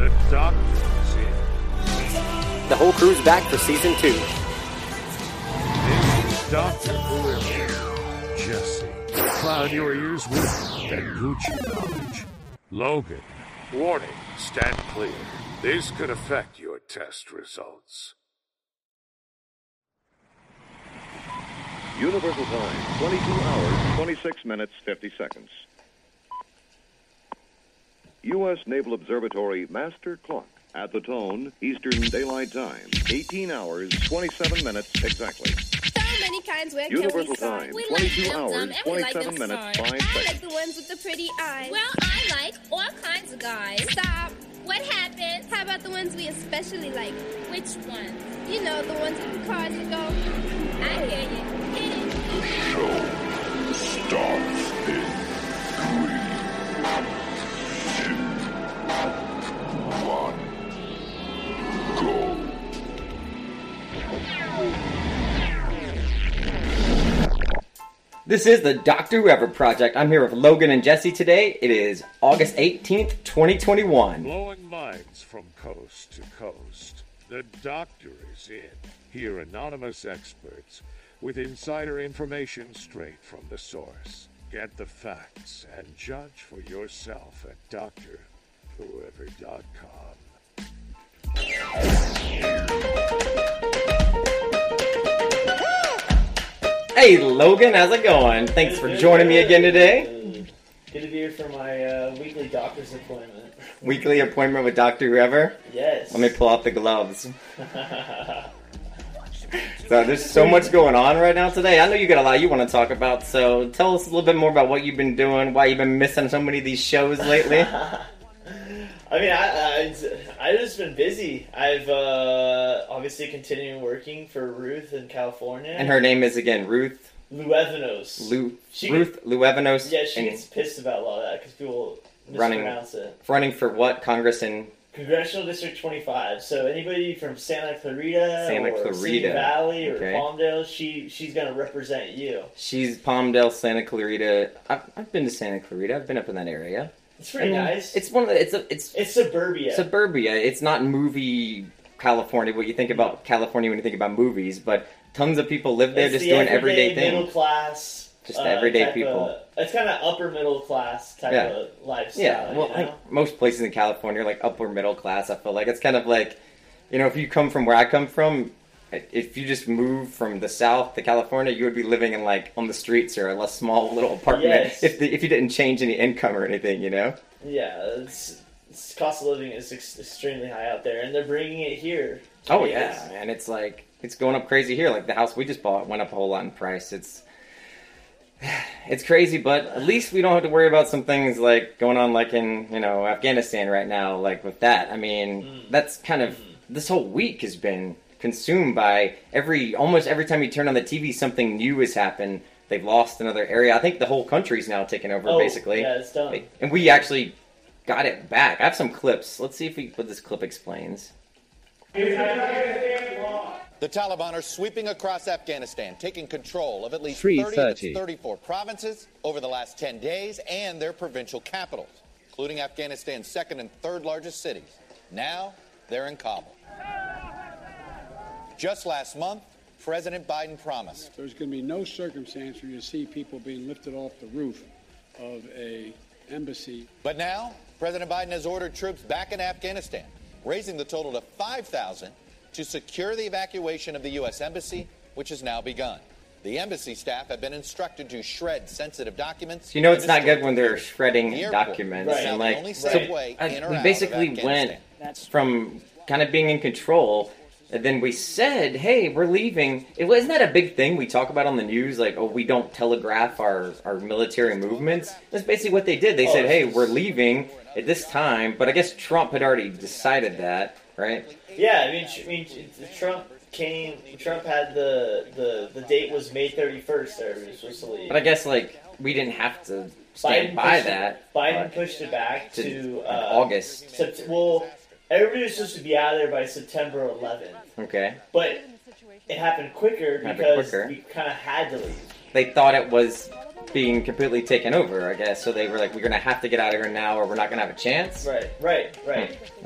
The whole crew's back for season 2. Dr. Pepper, Jesse, cloud your ears with that Gucci knowledge. Logan, warning, stand clear. This could affect your test results. Universal time, 22 hours, 26 minutes, 50 seconds. U.S. Naval Observatory master clock. At the tone, Eastern Daylight Time, 18 hours, 27 minutes exactly. So many kinds where Universal time, 22 hours, 27 minutes, 5 seconds. I like the ones with the pretty eyes. Well, I like all kinds of guys. Stop. What happened? How about the ones we especially like? Which ones? You know, the ones with the cars that go, I hear you. Hit it. The show starts in 3, 2, 1. Go. This is the Dr. Whoever Project. I'm here with Logan and Jesse today. It is August 18th, 2021. Blowing minds from coast to coast. The doctor is in. Here, anonymous experts with insider information straight from the source. Get the facts and judge for yourself at drwhoever.com. Hey Logan, how's it going? Thanks for joining me again today. Good to be here for my weekly doctor's appointment. Weekly appointment with Dr. Whoever? Yes. Let me pull out the gloves. So there's so much going on right now today. I know you got a lot you want to talk about, so tell us a little bit more about what you've been doing, why you've been missing so many of these shows lately. I mean, I've just been busy. I've obviously continued working for Ruth in California. And her name is, again, Ruth Luevanos. Ruth Luevanos. Yeah, she gets pissed about a lot of that because people mispronounce it. Running for what? Congress in? Congressional District 25. So anybody from Santa Clarita. City Valley or Palmdale, she's going to represent you. She's Palmdale, Santa Clarita. I've been to Santa Clarita. I've been up in that area. It's pretty nice. It's one of the. It's suburbia. Suburbia. It's not movie California. What you think about California when you think about movies, but tons of people live there, just doing everyday things. Middle class. Just everyday people. It's kind of upper middle class type of lifestyle. Yeah. Well, you know? Like most places in California are like upper middle class. I feel like it's kind of like, you know, if you come from where I come from. If you just moved from the South to California, you would be living in, like, on the streets or a less small little apartment if you didn't change any income or anything, you know? Yeah, it's cost of living is extremely high out there, and they're bringing it here. Oh, yeah, man, it's, like, it's going up crazy here. Like, the house we just bought went up a whole lot in price. It's crazy, but at least we don't have to worry about some things, like, going on, like, in, you know, Afghanistan right now, like, with that. I mean, that's kind of, this whole week has been consumed by almost every time you turn on the TV, something new has happened. They've lost another area. I think the whole country's now taken over, basically. Yeah, it's done. And we actually got it back. I have some clips. Let's see what this clip explains. The Taliban are sweeping across Afghanistan, taking control of at least 30 to 34 provinces over the last 10 days and their provincial capitals, including Afghanistan's second and third largest cities. Now they're in Kabul. Just last month, President Biden promised there's going to be no circumstance where you see people being lifted off the roof of an embassy. But now, President Biden has ordered troops back in Afghanistan, raising the total to 5,000 to secure the evacuation of the U.S. embassy, which has now begun. The embassy staff have been instructed to shred sensitive documents. You know, it's not good when they're shredding documents. Right. And we basically went from kind of being in control. And then we said, hey, we're leaving. Isn't that a big thing we talk about on the news? Like, we don't telegraph our military movements. That's basically what they did. They said, hey, we're leaving at this time. But I guess Trump had already decided that, right? Yeah, I mean Trump came. Trump had the date was May 31st. Everybody was supposed to leave. But I guess, like, we didn't have to stand by that. Biden pushed it back to August. Everybody was supposed to be out of there by September 11th. Okay. But it happened quicker because we kind of had to leave. They thought it was being completely taken over, I guess. So they were like, we're going to have to get out of here now or we're not going to have a chance. Right.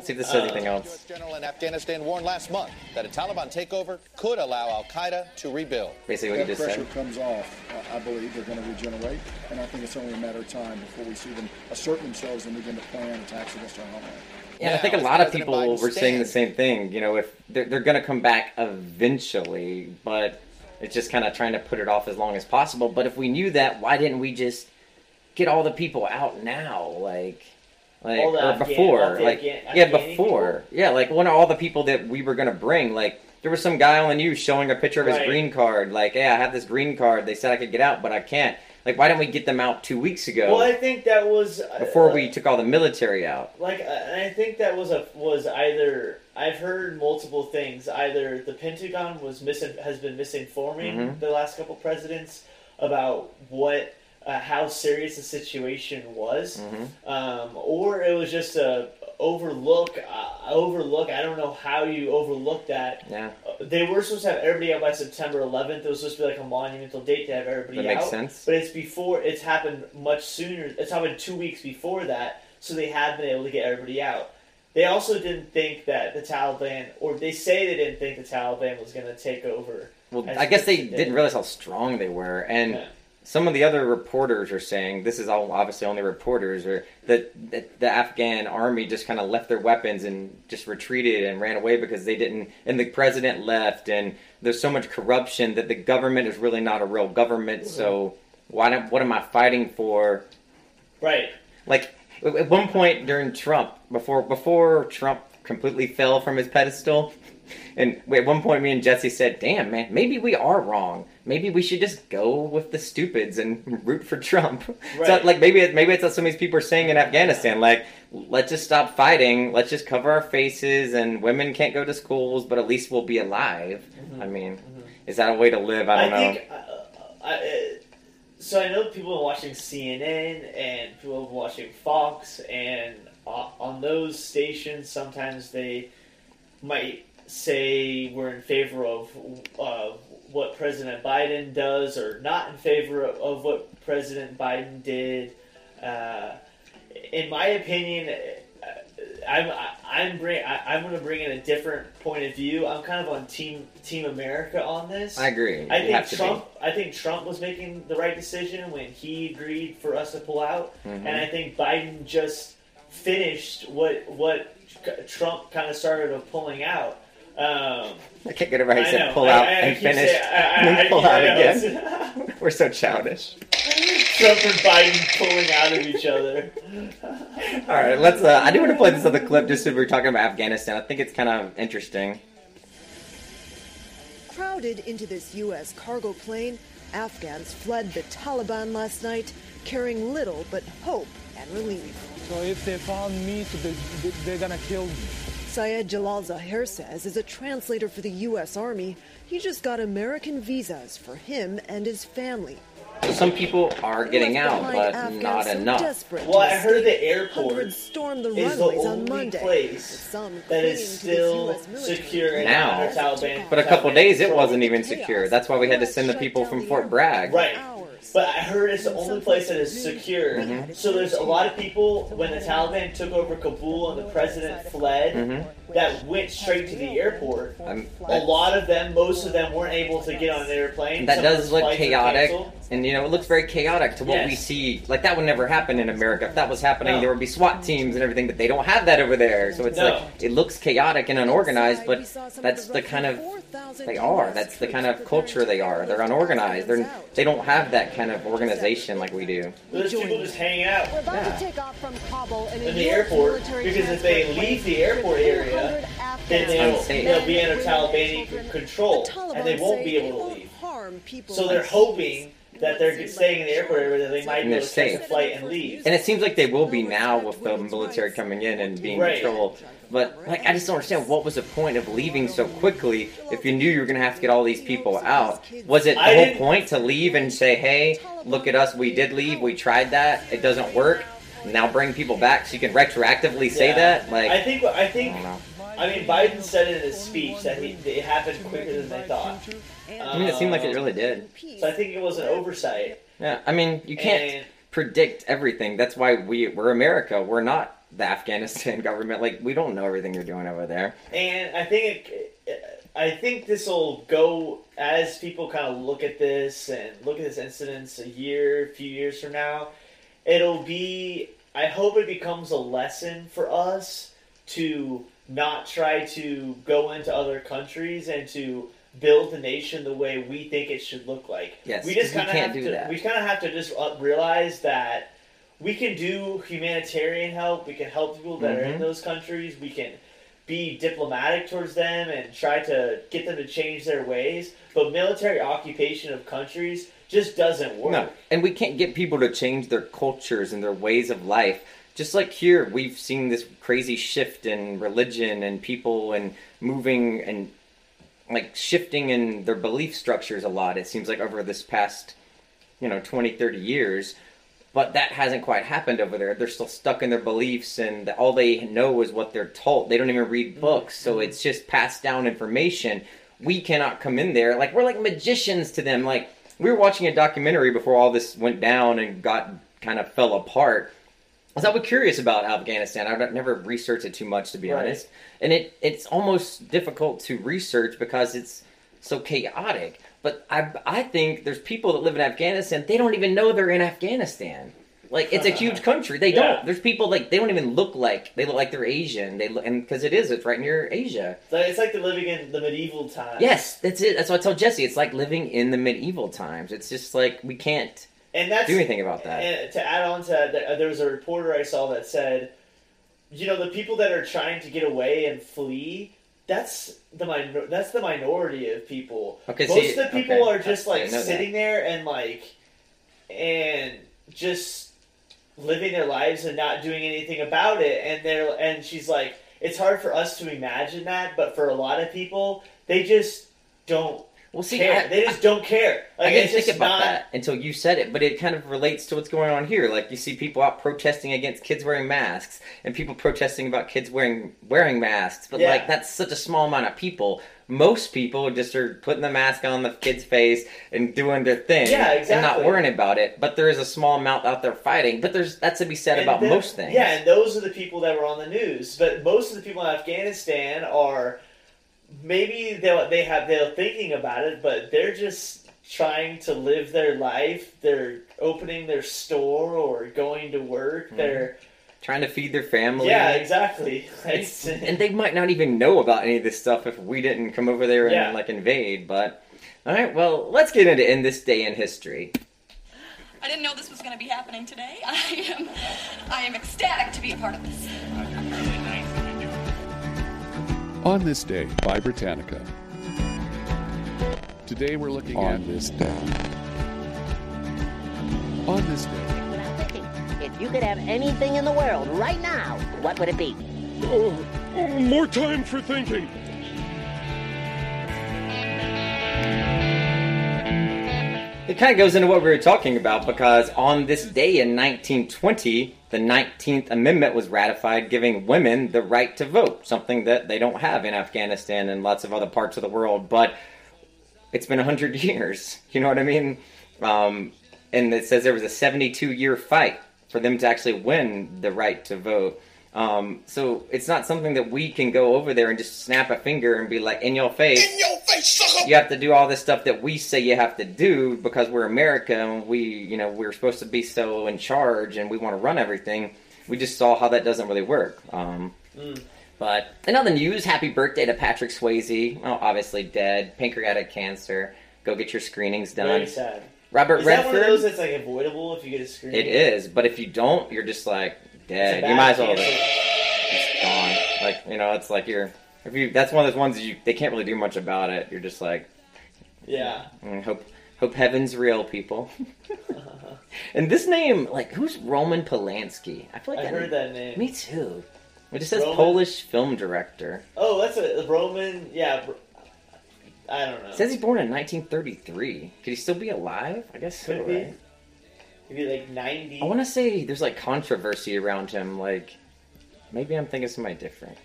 Let's see if this says anything else. The U.S. general in Afghanistan warned last month that a Taliban takeover could allow al-Qaeda to rebuild. Basically what you just said. Pressure comes off. I believe they're going to regenerate, and I think it's only a matter of time before we see them assert themselves and begin to plan attacks against our homeland. Yeah, now, I think a lot of people were saying the same thing. You know, if they're going to come back eventually, but it's just kind of trying to put it off as long as possible. But if we knew that, why didn't we just get all the people out now? Before. Yeah, like one of all the people that we were going to bring, like, there was some guy on the news showing a picture of his green card. Like, hey, I have this green card. They said I could get out, but I can't. Like, why didn't we get them out 2 weeks ago? Well, I think that was... before we took all the military out. Like, I think that was either... I've heard multiple things. Either the Pentagon has been misinforming the last couple presidents about what... how serious the situation was, or it was just a overlook. I don't know how you overlook that. Yeah. They were supposed to have everybody out by September 11th. It was supposed to be like a monumental date to have everybody out. That makes sense. But it's happened much sooner. It's happened 2 weeks before that, so they have been able to get everybody out. They also didn't think that the Taliban, or they say they didn't think the Taliban was going to take over. Well, I guess they didn't realize how strong they were, and... Yeah. Some of the other reporters are saying, this is all obviously only reporters, or that the Afghan army just kind of left their weapons and just retreated and ran away because they didn't, and the president left, and there's so much corruption that the government is really not a real government, so what am I fighting for? Right. Like, at one point during Trump, before Trump completely fell from his pedestal... And at one point, me and Jesse said, damn, man, maybe we are wrong. Maybe we should just go with the stupids and root for Trump. Right. So, like, maybe it's what some of these people are saying in Afghanistan. Like, let's just stop fighting. Let's just cover our faces. And women can't go to schools, but at least we'll be alive. I mean, is that a way to live? I don't know. So I know people are watching CNN and people are watching Fox. And on those stations, sometimes they might... say we're in favor of what President Biden does or not in favor of what President Biden did. In my opinion, I'm going to bring in a different point of view. I'm kind of on Team America on this. I agree. I think Trump was making the right decision when he agreed for us to pull out, and I think Biden just finished what Trump kind of started of pulling out. I can't get it right. He said pull out and finish. Pull out again. We're so childish. Trump and Biden pulling out of each other. All right, let's. I do want to play this other clip just since we're talking about Afghanistan. I think it's kind of interesting. Crowded into this U.S. cargo plane, Afghans fled the Taliban last night, carrying little but hope and relief. So if they found me, they're going to kill me. Syed Jalal Zahir says is a translator for the U.S. Army. He just got American visas for him and his family. So some people are getting out, but Afghans not enough. Well, I heard the airport stormed the runways on Monday. Place that is still secure now. But a couple days it wasn't even secure. That's why we had to send the people from Fort Bragg. Right. But I heard it's the only place that is secure. So there's a lot of people, when the Taliban took over Kabul and the president fled, that went straight to the airport. A lot of them, most of them, weren't able to get on an airplane. That does look chaotic. And, you know, it looks very chaotic to what we see. Like, that would never happen in America. If that was happening, there would be SWAT teams and everything, but they don't have that over there. So it's like, it looks chaotic and unorganized, but that's the kind of... They are. That's the kind of culture they are. They're unorganized. They don't have that kind of organization like we do. Those people just hang out in the airport, because if they leave the airport area, then they'll be under Taliban control, and they won't be able to leave. So they're hoping that they're staying in the airport area, that they might be able to take a flight and leave. And it seems like they will be now with the military coming in and being controlled. But, like, I just don't understand what was the point of leaving so quickly if you knew you were going to have to get all these people out. Was it the whole point to leave and say, hey, look at us, we did leave, we tried that, it doesn't work, now bring people back, so you can retroactively say that? Like, I don't know. I mean, Biden said in his speech that it happened quicker than they thought. I mean, it seemed like it really did. So I think it was an oversight. Yeah, I mean, you can't predict everything. That's why we're America. We're not the Afghanistan government. Like, we don't know everything you're doing over there. And I think I think this will go, as people kind of look at this and look at this incident a year, a few years from now, it'll be, I hope it becomes a lesson for us to not try to go into other countries and to build the nation the way we think it should look like. Yes, we just kind of have to just realize that we can do humanitarian help. We can help people that are in those countries. We can be diplomatic towards them and try to get them to change their ways. But military occupation of countries just doesn't work. No. And we can't get people to change their cultures and their ways of life. Just like here, we've seen this crazy shift in religion and people and moving and like shifting in their belief structures a lot, it seems like, over this past, 20, 30 years. But that hasn't quite happened over there. They're still stuck in their beliefs, and all they know is what they're told. They don't even read books, so it's just passed down information. We cannot come in there. Like, we're like magicians to them. Like, we were watching a documentary before all this went down and fell apart. So I was curious about Afghanistan. I've never researched it too much, to be honest. And it's almost difficult to research because it's so chaotic. But I think there's people that live in Afghanistan, they don't even know they're in Afghanistan. Like, it's a huge country. They don't. There's people, like, they don't even look like, they look like they're Asian. Because it's right near Asia. So it's like they're living in the medieval times. Yes, that's it. That's what I told Jesse. It's like living in the medieval times. It's just like, we can't... And that's, do anything about that. And to add on to that, there was a reporter I saw that said, the people that are trying to get away and flee, that's the minority of people. Okay, most of the people are just like sitting there and just living their lives and not doing anything about it. And she's like, it's hard for us to imagine that, but for a lot of people, they just don't. Well, see, they just don't care. Like, I didn't think about that until you said it, but it kind of relates to what's going on here. Like, you see people out protesting against kids wearing masks, and people protesting about kids wearing masks. But like, that's such a small amount of people. Most people just are putting the mask on the kid's face and doing their thing, exactly, and not worrying about it. But there is a small amount out there fighting. But that's to be said about most things. Yeah, and those are the people that were on the news. But most of the people in Afghanistan are. Maybe they're thinking about it, but they're just trying to live their life. They're opening their store or going to work. They're trying to feed their family. Yeah, exactly. And they might not even know about any of this stuff if we didn't come over there and invade. But all right, well, let's get into In This Day in History. I didn't know this was going to be happening today. I am ecstatic to be a part of this. On This Day by Britannica. Today we're looking at This Day. On This Day. What I'm thinking, if you could have anything in the world right now, what would it be? Oh, more time for thinking. It kind of goes into what we were talking about, because on this day in 1920, the 19th Amendment was ratified, giving women the right to vote, something that they don't have in Afghanistan and lots of other parts of the world. But it's been 100 years, you know what I mean? And it says there was a 72-year fight for them to actually win the right to vote. So it's not something that we can go over there and just snap a finger and be like, in your face. In your face, sucker! You have to do all this stuff that we say you have to do because we're America and we're supposed to be so in charge and we want to run everything. We just saw how that doesn't really work. But in other news, happy birthday to Patrick Swayze. Oh, obviously dead. Pancreatic cancer. Go get your screenings done. Very sad. Robert Redford. Is that one of those that's like avoidable if you get a screening? It is, but if you don't, you're just like... dead. You might as well have it's gone. Like, it's like that's one of those ones they can't really do much about it. You're just like, hope heaven's real, people. And this name, like, who's Roman Polanski? I feel like I heard that name. Me too. It just says Roman? Polish film director. Oh, that's a Roman. Yeah, I don't know. It says he's born in 1933. Could he still be alive? I guess so, right? Maybe like 90. I want to say there's like controversy around him. Like, maybe I'm thinking somebody different.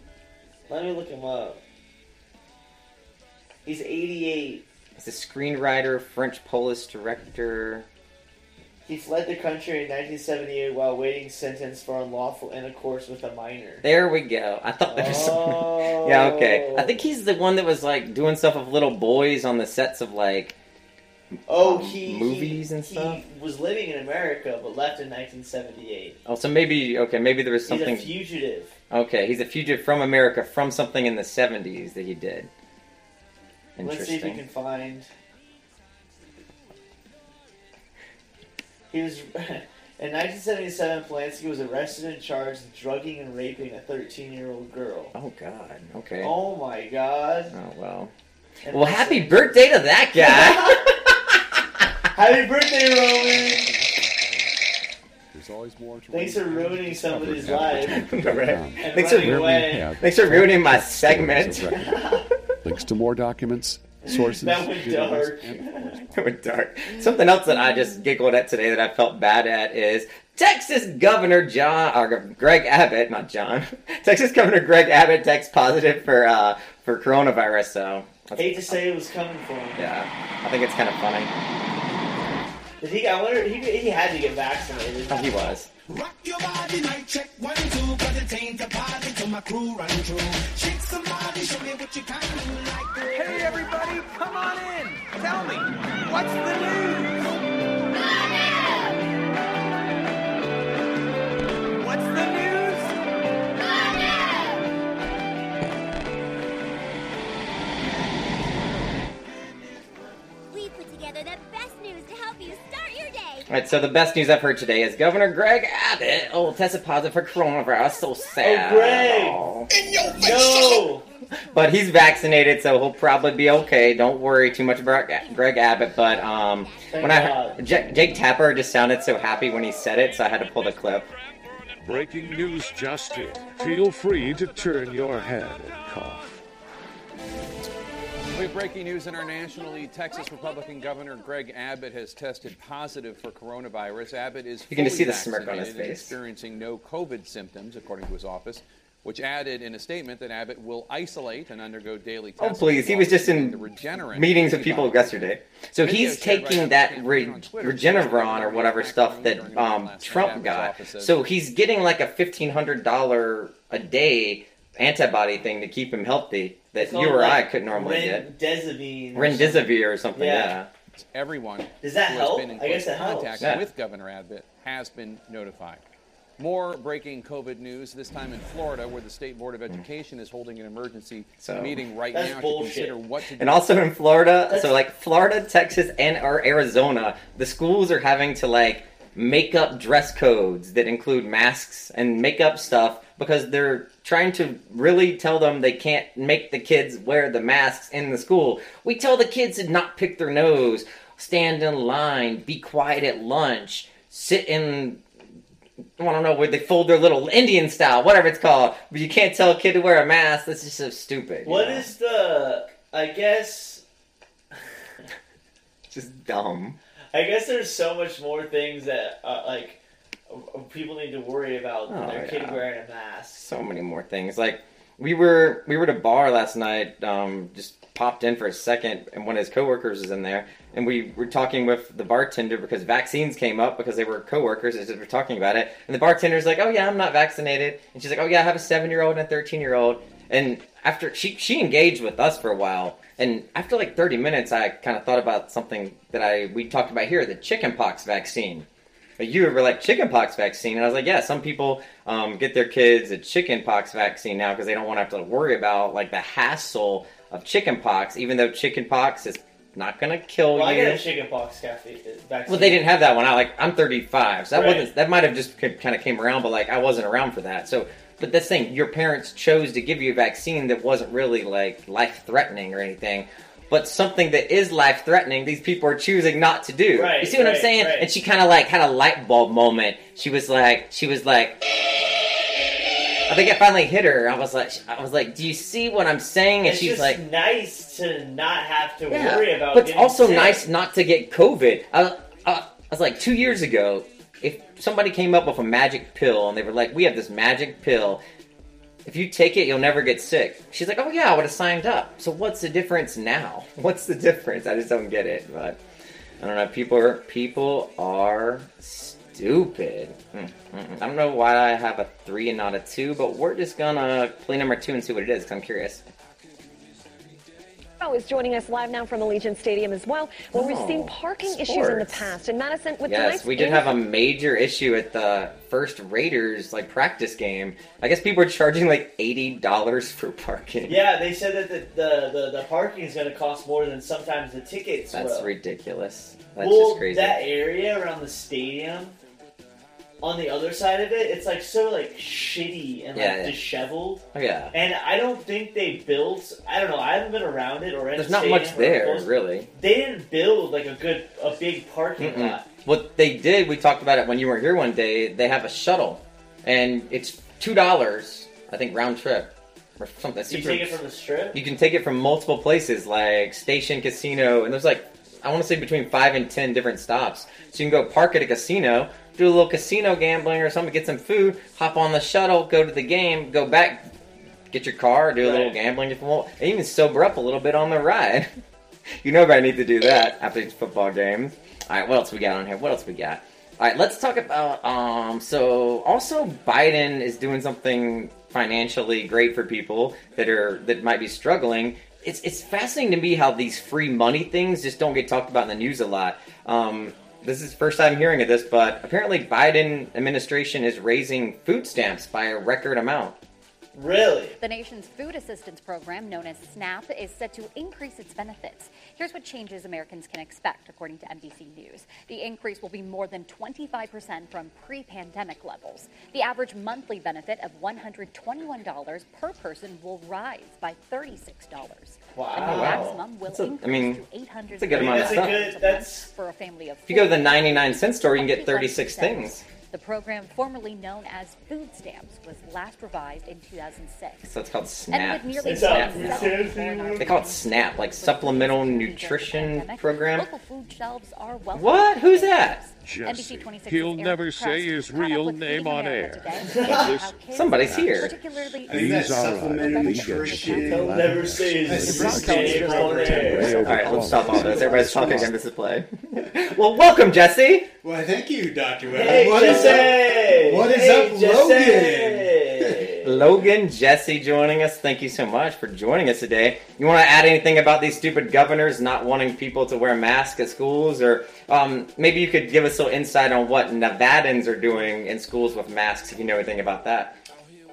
Let me look him up. He's 88. He's a screenwriter, French-Polish director. He fled the country in 1978 while waiting sentence for unlawful intercourse with a minor. There we go. I thought there was something. Yeah, okay. I think he's the one that was, like, doing stuff with little boys on the sets of, like, movies and stuff. He was living in America, but left in 1978. Oh, so maybe there was something. He's a fugitive. Okay, he's a fugitive from America from something in the 70s that he did. Interesting. Let's see if we can find. He was in 1977. Polanski was arrested and charged with drugging and raping a 13-year-old girl. Oh God. Okay. Oh my God. Oh well. And well, happy birthday to that guy. Happy birthday, Roman. There's always more to thanks for ruining somebody's life. Thanks for ruining my segment. Links to more documents. Sources. That went dark. That went dark. Something else that I just giggled at today that I felt bad at is Texas Governor Greg Abbott, not John. Texas Governor Greg Abbott tests positive for coronavirus. So hate to say it was coming for him. Yeah, I think it's kind of funny. Did he? I wonder. He had to get vaccinated. Oh, he was. Rock your body, night check 1 2, but it ain't a party till my crew run through. Shake somebody, show me what you can do like this. Hey everybody, come on in. Tell me, what's the news? What's the news? We put together the best news to help you start your day. All right, so the best news I've heard today is Governor Greg Abbott tested positive for coronavirus. So sad. Oh, Greg! In your face. No! But he's vaccinated, so he'll probably be okay. Don't worry too much about Greg Abbott. But Jake Tapper just sounded so happy when he said it, so I had to pull the clip. Breaking news just in. Feel free to turn your head and cough. We have breaking news internationally. Texas Republican Governor Greg Abbott has tested positive for coronavirus. Abbott is fully vaccinated on his face. Experiencing no COVID symptoms, according to his office, which added in a statement that Abbott will isolate and undergo daily testing. Oh, please. He was just in meetings with people yesterday. So he's taking that Regeneron or whatever stuff that Trump got. So he's getting like a $1,500 a day antibody thing to keep him healthy that it's you or like I could normally get. Rendezvous or something, yeah. Everyone does that who has help? Been in close contact with Governor Abbott has been notified. More breaking COVID news, this time in Florida, where the State Board of Education is holding an emergency meeting right now bullshit. To consider what to do. And also in Florida, Florida, Texas, and Arizona, the schools are having to, make up dress codes that include masks and makeup stuff because they're trying to really tell them they can't make the kids wear the masks in the school. We tell the kids to not pick their nose, stand in line, be quiet at lunch, sit in, I don't know, where they fold their little Indian style, whatever it's called. But you can't tell a kid to wear a mask. That's just so stupid. What is just dumb. I guess there's so much more things that, people need to worry about their kid wearing a mask. So many more things. We were at a bar last night, just popped in for a second, and one of his coworkers was in there, and we were talking with the bartender because vaccines came up because they were coworkers as we were talking about it, and the bartender's like, oh yeah, I'm not vaccinated, and she's like, oh yeah, I have a 7-year-old and a 13-year-old, and after she engaged with us for a while, and after 30 minutes, I kind of thought about something that we talked about here, the chickenpox vaccine. You were like, chickenpox vaccine? And I was like, yeah, some people get their kids a chickenpox vaccine now because they don't want to have to worry about, the hassle of chickenpox, even though chickenpox is not going to kill you. Well, I got a chickenpox vaccine. Well, they didn't have that one. I'm 35, so that wasn't. That might have just kind of came around, but, I wasn't around for that. So, but that's the thing. Your parents chose to give you a vaccine that wasn't really, life-threatening or anything. But something that is life-threatening, these people are choosing not to do. Right, you see what I'm saying? Right. And she kind of had a light bulb moment. She was like, I think I finally hit her. I was like, do you see what I'm saying? And she's just like, it's nice to not have to worry about. But it's also nice not to get COVID. I was like, 2 years ago, if somebody came up with a magic pill and they were like, we have this magic pill. If you take it, you'll never get sick. She's like, oh yeah, I would have signed up. So what's the difference now? What's the difference? I just don't get it. But I don't know. People are stupid. I don't know why I have a 3 and not a 2, but we're just gonna play number 2 and see what it is, because I'm curious. Is joining us live now from Allegiant Stadium as well. Well, we've seen parking issues in the past in Madison. With yes, we did have a major issue at the first Raiders practice game. I guess people are charging $80 for parking. Yeah, they said that the parking is going to cost more than sometimes the tickets. That's ridiculous. That's just crazy. That area around the stadium, on the other side of it, it's so shitty and disheveled. Oh, yeah. And I don't think they built. I don't know. I haven't been around it or anything. There's not much there, really. They didn't build a big parking lot. What they did, we talked about it when you were here one day. They have a shuttle, and it's $2, I think, round trip or something. You take it from the strip. You can take it from multiple places, like Station, Casino, and there's I want to say between 5 and 10 different stops. So you can go park at a casino, do a little casino gambling or something, get some food, hop on the shuttle, go to the game, go back, get your car, do a little gambling, and even sober up a little bit on the ride. You know if I need to do that after these football games. All right, what else we got on here? All right, let's talk about, also Biden is doing something financially great for people that might be struggling. It's fascinating to me how these free money things just don't get talked about in the news a lot. This is the first time hearing of this, but apparently Biden administration is raising food stamps by a record amount. Really? The nation's food assistance program, known as SNAP, is set to increase its benefits. Here's what changes Americans can expect, according to NBC News. The increase will be more than 25% from pre-pandemic levels. The average monthly benefit of $121 per person will rise by $36. Wow. And the maximum will increase to $800. That's a good amount of stuff. For a family of four. If you go to the 99 cent store, you can get 36 things. The program, formerly known as food stamps, was last revised in 2006. So it's called SNAP. They call it SNAP, Supplemental Nutrition Program. Local food shelves are welcome. What? Who's that? Jesse. He'll never say his real name on air. Somebody's here. He's all right. He'll never say his name on air. All right, let's stop all this. Everybody's talking again. This is play. Well, welcome, Jesse. Well, thank you, Dr. Webb. Hey, Jesse. What is up, Logan? Logan, Jesse joining us. Thank you so much for joining us today. You want to add anything about these stupid governors not wanting people to wear masks at schools? Or maybe you could give us some insight on what Nevadans are doing in schools with masks, if you know anything about that.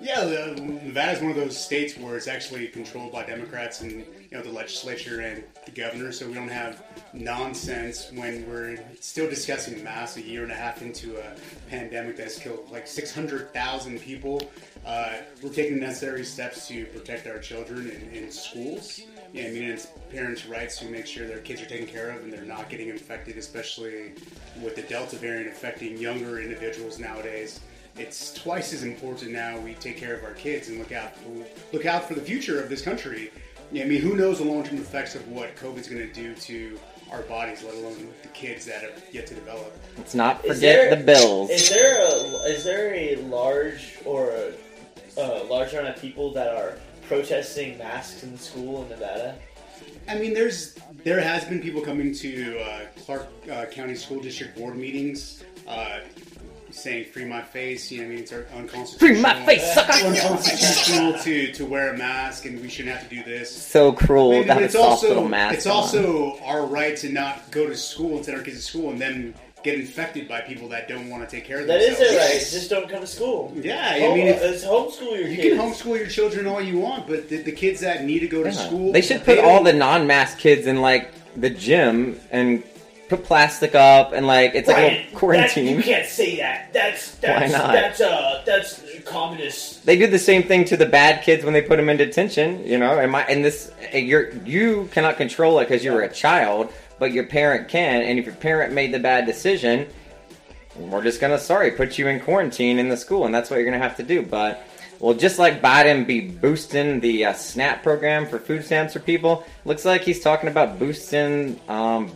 Yeah, Nevada's one of those states where it's actually controlled by Democrats and the legislature and the governor, so we don't have nonsense when we're still discussing masks a year and a half into a pandemic that's killed 600,000 people. We're taking necessary steps to protect our children in schools. Yeah, I mean, it's parents' rights to make sure their kids are taken care of and they're not getting infected, especially with the Delta variant affecting younger individuals nowadays. It's twice as important now we take care of our kids and look out for the future of this country. Yeah, I mean, who knows the long-term effects of what COVID's going to do to our bodies, let alone the kids that are yet to develop. Let's not forget the bills. Is there a large or a large amount of people that are protesting masks in school in Nevada? I mean, there has been people coming to Clark County School District Board meetings saying, free my face, you know what I mean? It's unconstitutional. Free my face, sucker! Unconstitutional to wear a mask, and we shouldn't have to do this. So cruel, I mean, that it's also mask. It's also our right to not go to school and send our kids to school and then get infected by people that don't want to take care of themselves. That is their right. Just don't come to school. Yeah, I mean, it's homeschool your kids. You can homeschool your children all you want, but the kids that need to go to school... They should put all the non-mask kids in, the gym and... Put plastic up and it's Ryan, a little quarantine. You can't say that. That's why not? That's communist. They do the same thing to the bad kids when they put them in detention. You cannot control it because you were a child, but your parent can. And if your parent made the bad decision, we're just gonna put you in quarantine in the school, and that's what you're gonna have to do. But just like Biden be boosting the SNAP program for food stamps for people, looks like he's talking about boosting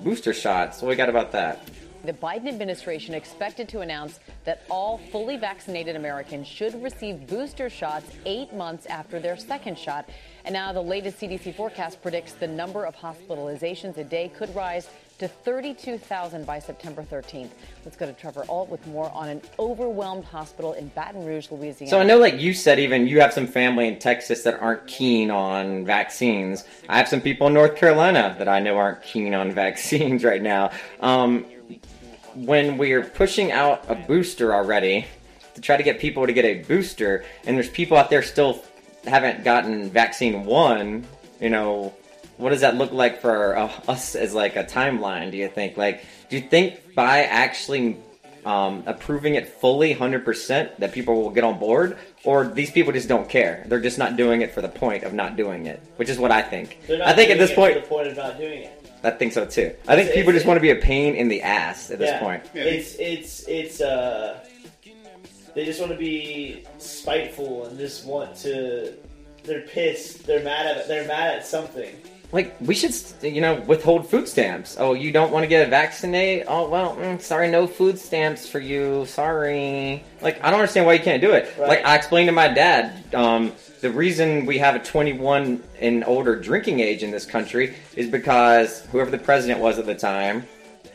booster shots. What we got about that? The Biden administration expected to announce that all fully vaccinated Americans should receive booster shots 8 months after their second shot. And now the latest CDC forecast predicts the number of hospitalizations a day could rise to 32,000 by September 13th. Let's go to Trevor Ault with more on an overwhelmed hospital in Baton Rouge, Louisiana. So I know, like you said, even you have some family in Texas that aren't keen on vaccines. I have some people in North Carolina that I know aren't keen on vaccines right now. When we're pushing out a booster already to try to get people to get a booster, and there's people out there still haven't gotten vaccine one, you know, what does that look like for us as like a timeline? Do you think, like, do you think by actually approving it fully 100% that people will get on board, or these people just don't care? They're just not doing it for the point of not doing it, which is what I think. I think at this point, for the point of not doing it. I think so too. I think people just want to be a pain in the ass at this point. It's they just want to be spiteful and just want to. They're pissed. They're mad at something. Like, we should, you know, withhold food stamps. Oh, you don't want to get vaccinated? Oh, well, sorry, no food stamps for you. Sorry. Like, I don't understand why you can't do it. Right. Like, I explained to my dad, the reason we have a 21 and older drinking age in this country is because whoever the president was at the time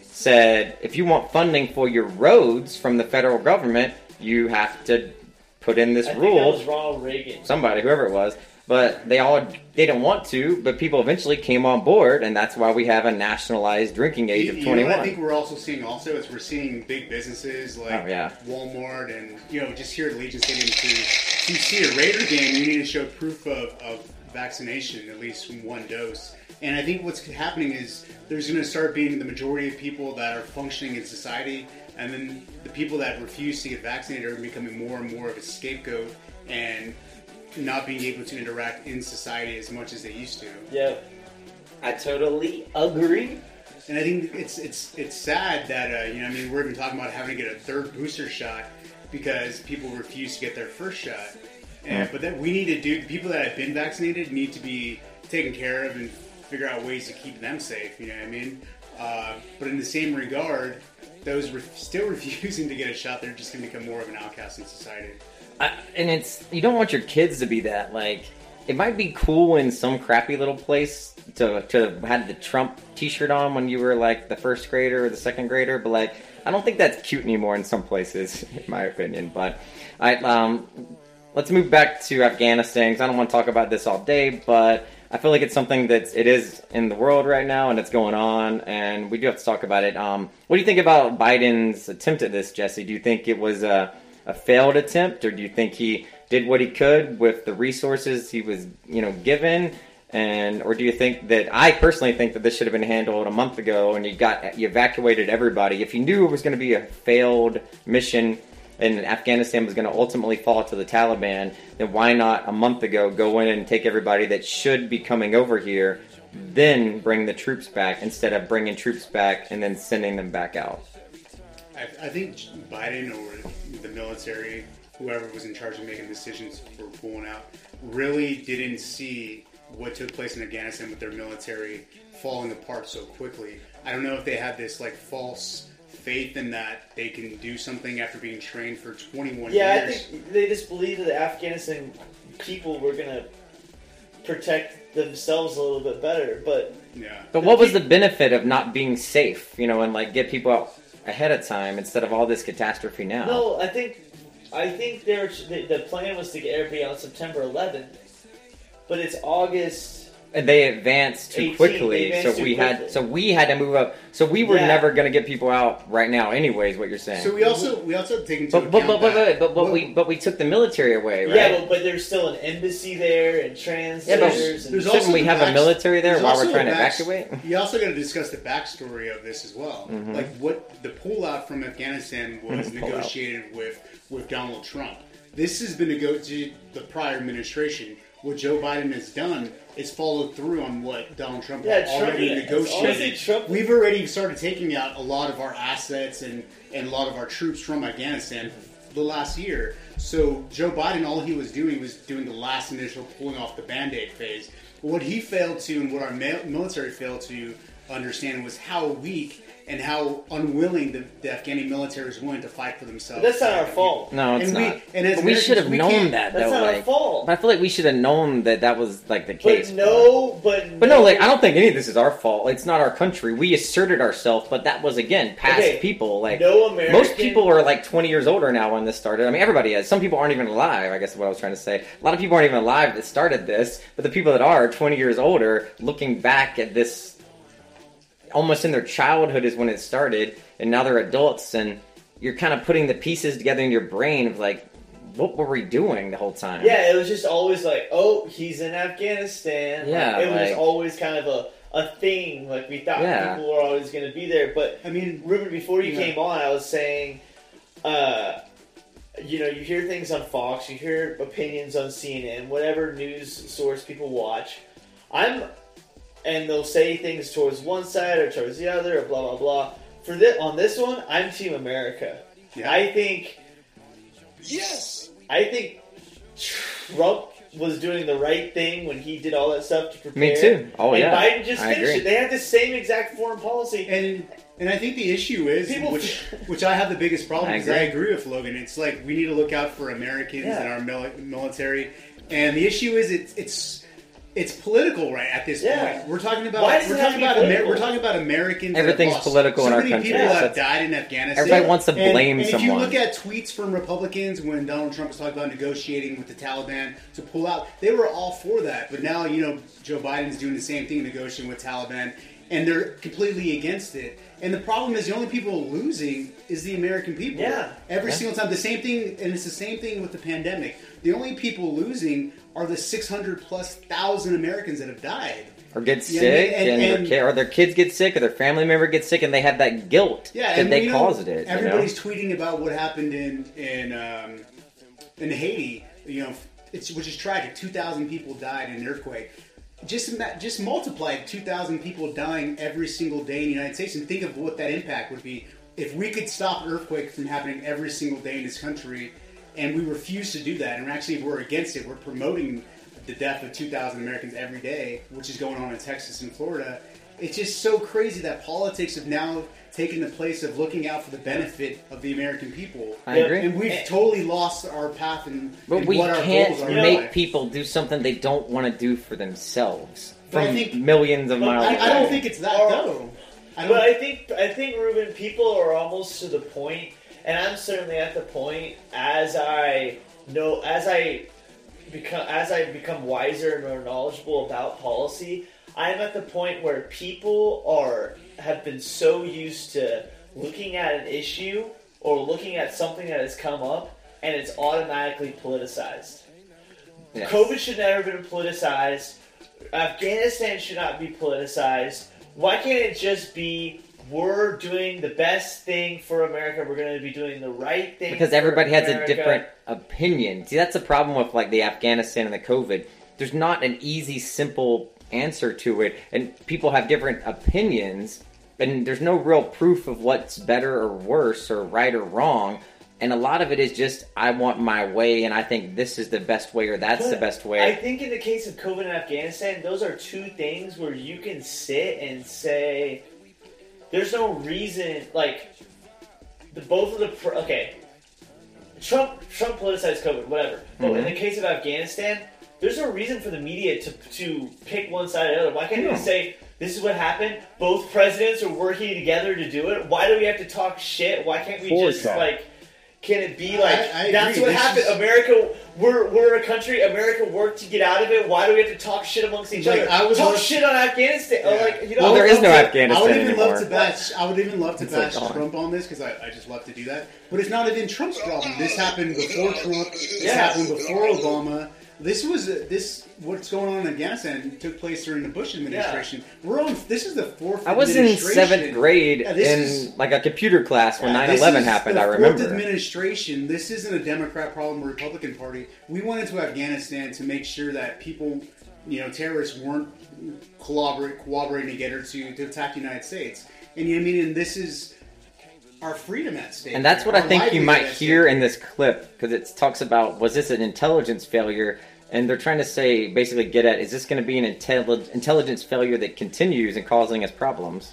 said, if you want funding for your roads from the federal government, you have to put in this rule. I think that was Ronald Reagan. Somebody, whoever it was. But they didn't want to, but people eventually came on board, and that's why we have a nationalized drinking age of 21. You know what I think we're also seeing is we're seeing big businesses like Walmart and, you know, just here at Legion Stadium, to see a Raider game, you need to show proof of vaccination, at least from one dose. And I think what's happening is there's going to start being the majority of people that are functioning in society, and then the people that refuse to get vaccinated are becoming more and more of a scapegoat and not being able to interact in society as much as they used to. Yeah, I totally agree. And I think it's sad that you know, I mean, we're even talking about having to get a third booster shot because people refuse to get their first shot. And but that we need to do, people that have been vaccinated need to be taken care of and figure out ways to keep them safe. You know what I mean? But in the same regard, those still refusing to get a shot, they're just going to become more of an outcast in society. And it's, you don't want your kids to be that. Like, it might be cool in some crappy little place to have the Trump t-shirt on when you were like the first grader or the second grader, but like, I don't think that's cute anymore in some places, in my opinion. But let's move back to Afghanistan, because I don't want to talk about this all day, but I feel like it's something that it is in the world right now, and it's going on, and we do have to talk about it. What do you think about Biden's attempt at this, Jesse? Do you think it was a failed attempt, or do you think he did what he could with the resources he was, you know, given? And or do you think that, I personally think that this should have been handled a month ago, and you evacuated everybody. If you knew it was going to be a failed mission and Afghanistan was going to ultimately fall to the Taliban, then why not a month ago go in and take everybody that should be coming over here, then bring the troops back, instead of bringing troops back and then sending them back out? I think Biden or the military, whoever was in charge of making decisions for pulling out, really didn't see what took place in Afghanistan with their military falling apart so quickly. I don't know if they had this like false faith in that they can do something after being trained for 21 years. Yeah, I think they just believed that the Afghanistan people were going to protect themselves a little bit better. But what was the benefit of not being safe, you know, and like get people out ahead of time instead of all this catastrophe now? No, I think the plan was to get everybody on September 11th, but it's August. And they advanced too 18, quickly, advanced so we quickly. So we had to move up. So we were never going to get people out right now, anyways. What you're saying? So we also take into account we took the military away, right? Yeah, but there's still an embassy there and translators. Yeah, but shouldn't we have a military there while we're trying to evacuate? You also got to discuss the backstory of this as well. Mm-hmm. Like, what the pullout from Afghanistan was negotiated with Donald Trump. This has been negotiated the prior administration. What Joe Biden has done is follow through on what Donald Trump already negotiated. We've already started taking out a lot of our assets and a lot of our troops from Afghanistan the last year. So Joe Biden, all he was doing the last initial pulling off the Band-Aid phase. What he failed to, and what our military failed to understand was how weak and how unwilling the Afghani military was willing to fight for themselves. But that's not our fault. No, it's not. And we should have known that, though. That's not our fault. I feel like we should have known that was, like, the case. But no, I don't think any of this is our fault. It's not our country. We asserted ourselves, but that was, again, past people. Like, no American... Most people are, like, 20 years older now when this started. I mean, everybody is. Some people aren't even alive, I guess is what I was trying to say. A lot of people aren't even alive that started this, but the people that are 20 years older, looking back at this... almost in their childhood is when it started, and now they're adults, and you're kind of putting the pieces together in your brain of, like, what were we doing the whole time? Yeah, it was just always like, oh, he's in Afghanistan. Yeah, like, it was always kind of a thing. Like, we thought people were always going to be there. But, I mean, Ruben, before you came on, I was saying, you know, you hear things on Fox, you hear opinions on CNN, whatever news source people watch. And they'll say things towards one side or towards the other, or blah blah blah. On this one, I'm Team America. Yeah. I think Trump was doing the right thing when he did all that stuff to prepare. Me too. Biden just finished it. They had the same exact foreign policy. And I think the issue is, which I have the biggest problem with, I agree with Logan. It's like we need to look out for Americans and our military. And the issue is it's political right at this point. We're talking about Americans. Everything's political in our country. So many people have died in Afghanistan. Everybody wants to blame someone. And if you look at tweets from Republicans when Donald Trump was talking about negotiating with the Taliban to pull out, they were all for that. But now, you know, Joe Biden's doing the same thing, negotiating with Taliban, and they're completely against it. And the problem is the only people losing is the American people. Yeah. Every single time. The same thing, and it's the same thing with the pandemic. The only people losing are the 600,000+ Americans that have died. Or get sick, or their kids get sick, or their family member gets sick, and they have that guilt that they caused it. Everybody's tweeting about what happened in Haiti, you know, which is tragic. 2,000 people died in an earthquake. Just multiply 2,000 people dying every single day in the United States, and think of what that impact would be if we could stop an earthquake from happening every single day in this country. And we refuse to do that. And actually, we're against it. We're promoting the death of 2,000 Americans every day, which is going on in Texas and Florida. It's just so crazy that politics have now taken the place of looking out for the benefit of the American people. I agree. And we've totally lost our path and what our goals are. But we can't make people do something they don't want to do for themselves millions of miles away. I don't think it's that, though. But I think, Ruben, people are almost to the point... And I'm certainly at the point as I become wiser and more knowledgeable about policy, I'm at the point where people have been so used to looking at an issue or looking at something that has come up and it's automatically politicized. Yes. COVID should never have been politicized. Afghanistan should not be politicized. Why can't it just be? We're doing the best thing for America. We're going to be doing the right thing because everybody has a different opinion. See, that's the problem with like the Afghanistan and the COVID. There's not an easy, simple answer to it, and people have different opinions, and there's no real proof of what's better or worse or right or wrong. And a lot of it is just, I want my way, and I think this is the best way or that's the best way. I think in the case of COVID and Afghanistan, those are two things where you can sit and say... There's no reason, like, Trump politicized COVID, whatever. But in the case of Afghanistan, there's no reason for the media to pick one side or the other. Why can't they say, this is what happened, both presidents are working together to do it? Why do we have to talk shit? Why can't we can it be like, I that's agree. What this happened, is... America, we're a country, America worked to get out of it, why do we have to talk shit amongst each other? Talk shit on Afghanistan. Yeah. There is no Afghanistan I would even love to bash Trump on this, because I just love to do that, but it's not even Trump's problem. This happened before Trump, happened before Obama. What's going on in Afghanistan took place during the Bush administration. Yeah. This is the fourth. I was in seventh grade in a computer class when 9/11 happened. I remember. Fourth administration. This isn't a Democrat problem or Republican party. We went into Afghanistan to make sure that people, you know, terrorists weren't cooperating together to attack the United States. And you know what I mean? And this is our freedom at stake. And that's what I think you might hear in this clip because it talks about was this an intelligence failure. And they're trying to say, basically get at, is this going to be an intelligence failure that continues and causing us problems?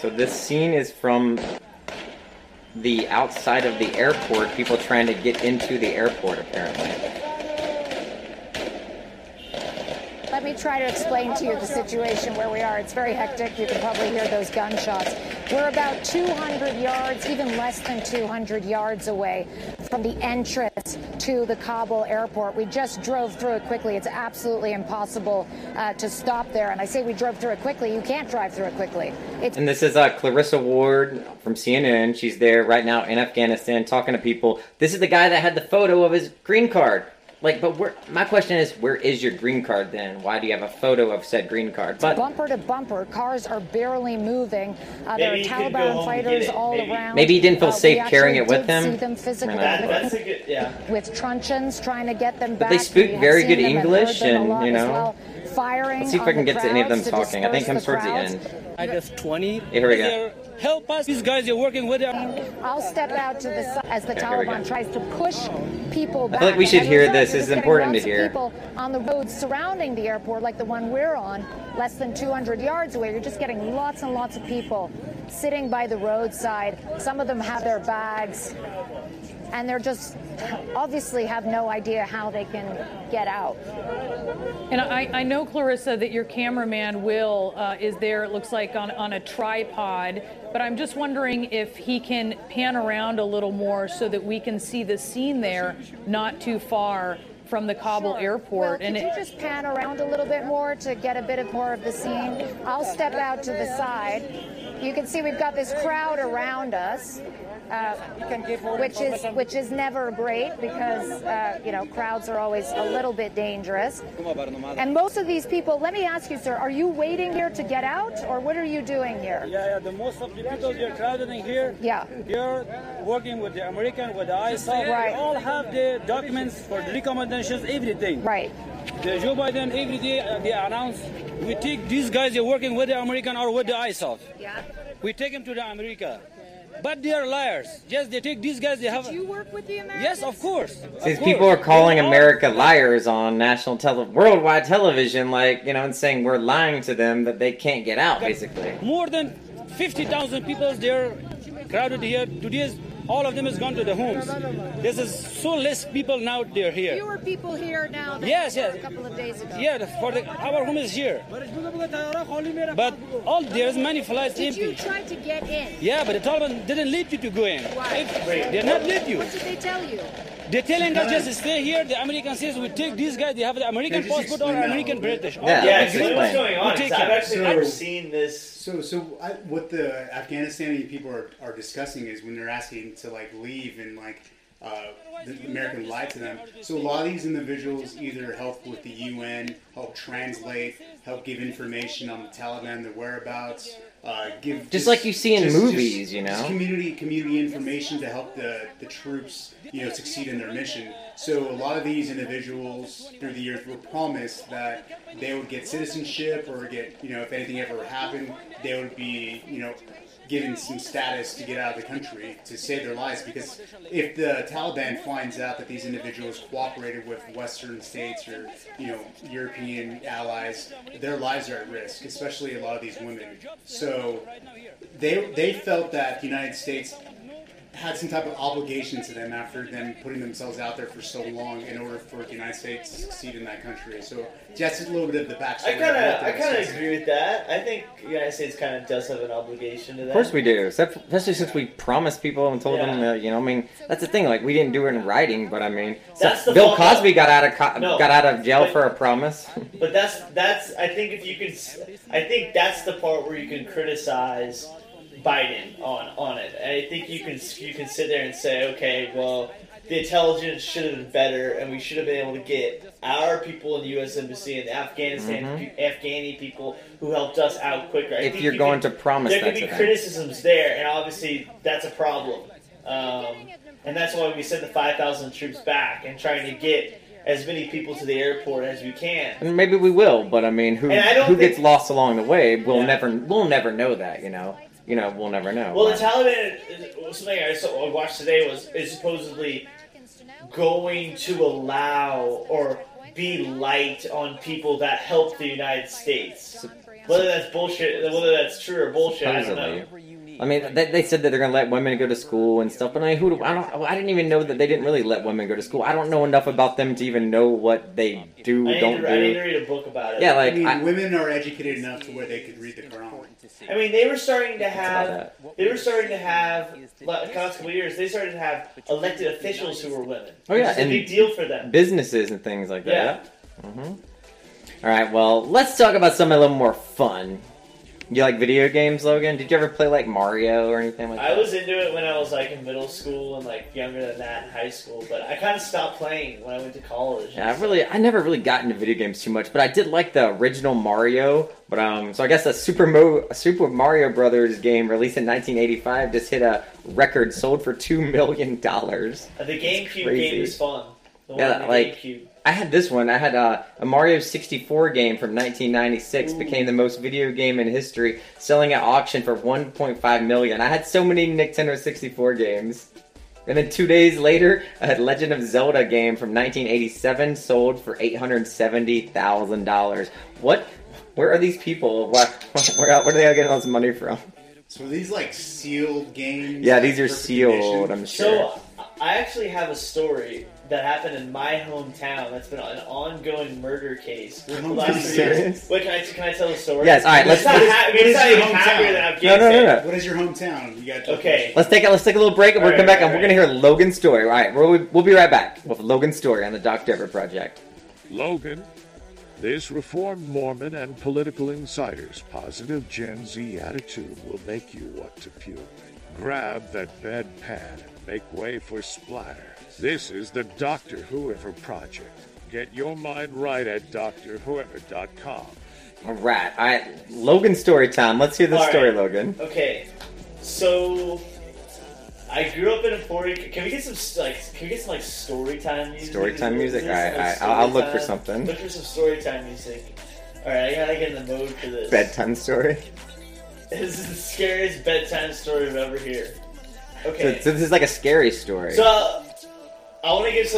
So this scene is from the outside of the airport, people trying to get into the airport apparently. Let me try to explain to you the situation where we are. It's very hectic. You can probably hear those gunshots. We're about 200 yards, even less than 200 yards away from the entrance to the Kabul airport. We just drove through it quickly. It's absolutely impossible to stop there. And I say we drove through it quickly. You can't drive through it quickly. And this is Clarissa Ward from CNN. She's there right now in Afghanistan talking to people. This is the guy that had the photo of his green card. Like, but my question is, where is your green card then? Why do you have a photo of said green card? But bumper to bumper, cars are barely moving. There are Taliban fighters all around. Maybe he didn't feel safe carrying it with him. See them physically with truncheons trying to get them back. But they speak very good English, and you know. Let's see if I can get to any of them talking. I think it comes towards the end. I just 20. Here we go. Help us. These guys are working with them. I'll step out to the side as the Taliban tries to push people back. I feel like we should hear this. This is important to hear. People on the roads surrounding the airport, like the one we're on, less than 200 yards away. You're just getting lots and lots of people sitting by the roadside. Some of them have their bags, and they're just obviously have no idea how they can get out. And I know, Clarissa, that your cameraman, Will, is there, it looks like, on a tripod. But I'm just wondering if he can pan around a little more so that we can see the scene there not too far from the Kabul airport. Well, and you just pan around a little bit more to get a bit of more of the scene? I'll step out to the side. You can see we've got this crowd around us, which is never great because, you know, crowds are always a little bit dangerous. And most of these people, let me ask you, sir, are you waiting here to get out or what are you doing here? Yeah, the most of the people you're crowded in here, you're working with the American, with the ISIS. Right. They all have the documents for the recommendations, everything. Right. The Joe Biden, every day they announce, we take these guys, they're working with the American or with the ISIS. Yeah. We take them to the America. But they are liars. Yes, they take these guys. They have. Did you work with the Americans? Yes, of course. These people are calling America liars on national worldwide television, like you know, and saying we're lying to them that they can't get out, basically. More than 50,000 people they're crowded here. Today, all of them has gone to the homes. This is so less people now they're here. Fewer people here now. Than a couple of days ago. Yeah, for our home is here. But all there's many flights. Did you try to get in? Yeah, but the Taliban didn't let you to go in. Why? They not let you. What did they tell you? They're telling us just stay here. The American says we take these guys. They have the American passport or American British. What's going on? I've actually never seen this. So what the Afghanistani people are discussing is when they're asking to like leave and like the American lied to them. So a lot of these individuals either help with the UN, help translate, help give information on the Taliban, their whereabouts. Give just like you see in movies, you know, community information to help the troops, you know, succeed in their mission. So a lot of these individuals through the years were promised that they would get citizenship or get, you know, if anything ever happened, they would be, you know, given some status to get out of the country to save their lives. Because if the Taliban finds out that these individuals cooperated with Western states or, you know, European allies, their lives are at risk, especially a lot of these women. So they felt that the United States had some type of obligation to them after them putting themselves out there for so long in order for the United States to succeed in that country. So just a little bit of the backstory. I kind of agree with that. I think the United States kind of does have an obligation to that. Of course we do, especially since we promised people and told them that, you know, I mean, that's the thing. Like, we didn't do it in writing, but I mean, so Bill Cosby got out of jail for a promise. But that's I think if you can, I think that's the part where you can criticize Biden on it. I think you can sit there and say, okay, well, The intelligence should have been better, and we should have been able to get our people in the U.S. Embassy and the Afghanistan Afghani people who helped us out quicker. If you're going to promise that to them. There could be criticisms there, and obviously that's a problem. And that's why we sent the 5,000 troops back and trying to get as many people to the airport as we can. And maybe we will, but I mean, who gets lost along the way, we'll never know that, you know. You know, we'll never know. Well, the Taliban, something I watched today is supposedly going to allow or be light on people that help the United States. Whether that's bullshit, whether that's true or bullshit, supposedly. I don't know. I mean, they said that they're going to let women go to school and stuff, but I didn't even know that they didn't really let women go to school. I don't know enough about them to even know what they do, don't do. I need to read a book about it. Yeah, like, women are educated enough to where they could read the Quran. I mean, they were starting to have, the past couple years, they started to have elected officials who were women. Oh yeah, and a big deal for them. Businesses and things like that. Yeah. Mm-hmm. All right, well, let's talk about something a little more fun. You like video games, Logan? Did you ever play, like, Mario or anything like that? I was into it when I was, like, in middle school and, like, younger than that in high school, but I kind of stopped playing when I went to college. Yeah, I never really got into video games too much, but I did like the original Mario, but, so I guess the Super Mario Brothers game released in 1985 just hit a record, sold for $2 million. The GameCube game was fun. GameCube. I had this one. I had a Mario 64 game from 1996, became the most video game in history, selling at auction for $1.5 million. I had so many Nintendo 64 games. And then 2 days later, I had Legend of Zelda game from 1987, sold for $870,000. What? Where are these people? Where are they getting all this money from? So are these like sealed games? Yeah, these are sealed, I'm sure. So I actually have a story that happened in my hometown. That's been an ongoing murder case for the last 3 years. Wait, can I tell the story? Yes, all right. No. What is your hometown? You got to okay. Let's take a little break, and we'll come back, and we're going to hear Logan's story. All right, we'll be right back with Logan's story on the Dr. Pepper Project. Logan, this reformed Mormon and political insider's positive Gen Z attitude will make you want to puke. Grab that bedpan and make way for splatter. This is the Dr. Whoever Project. Get your mind right at drwhoever.com. All right. Logan story time. Let's hear the story, Logan. Okay. So I grew up in Emporia. Can we get some story time music? Story time music. All right. I'll look for something. Look for some story time music. All right. I gotta get in the mood for this. Bedtime story. This is the scariest bedtime story I've ever heard. Okay. So this is like a scary story. So I want to give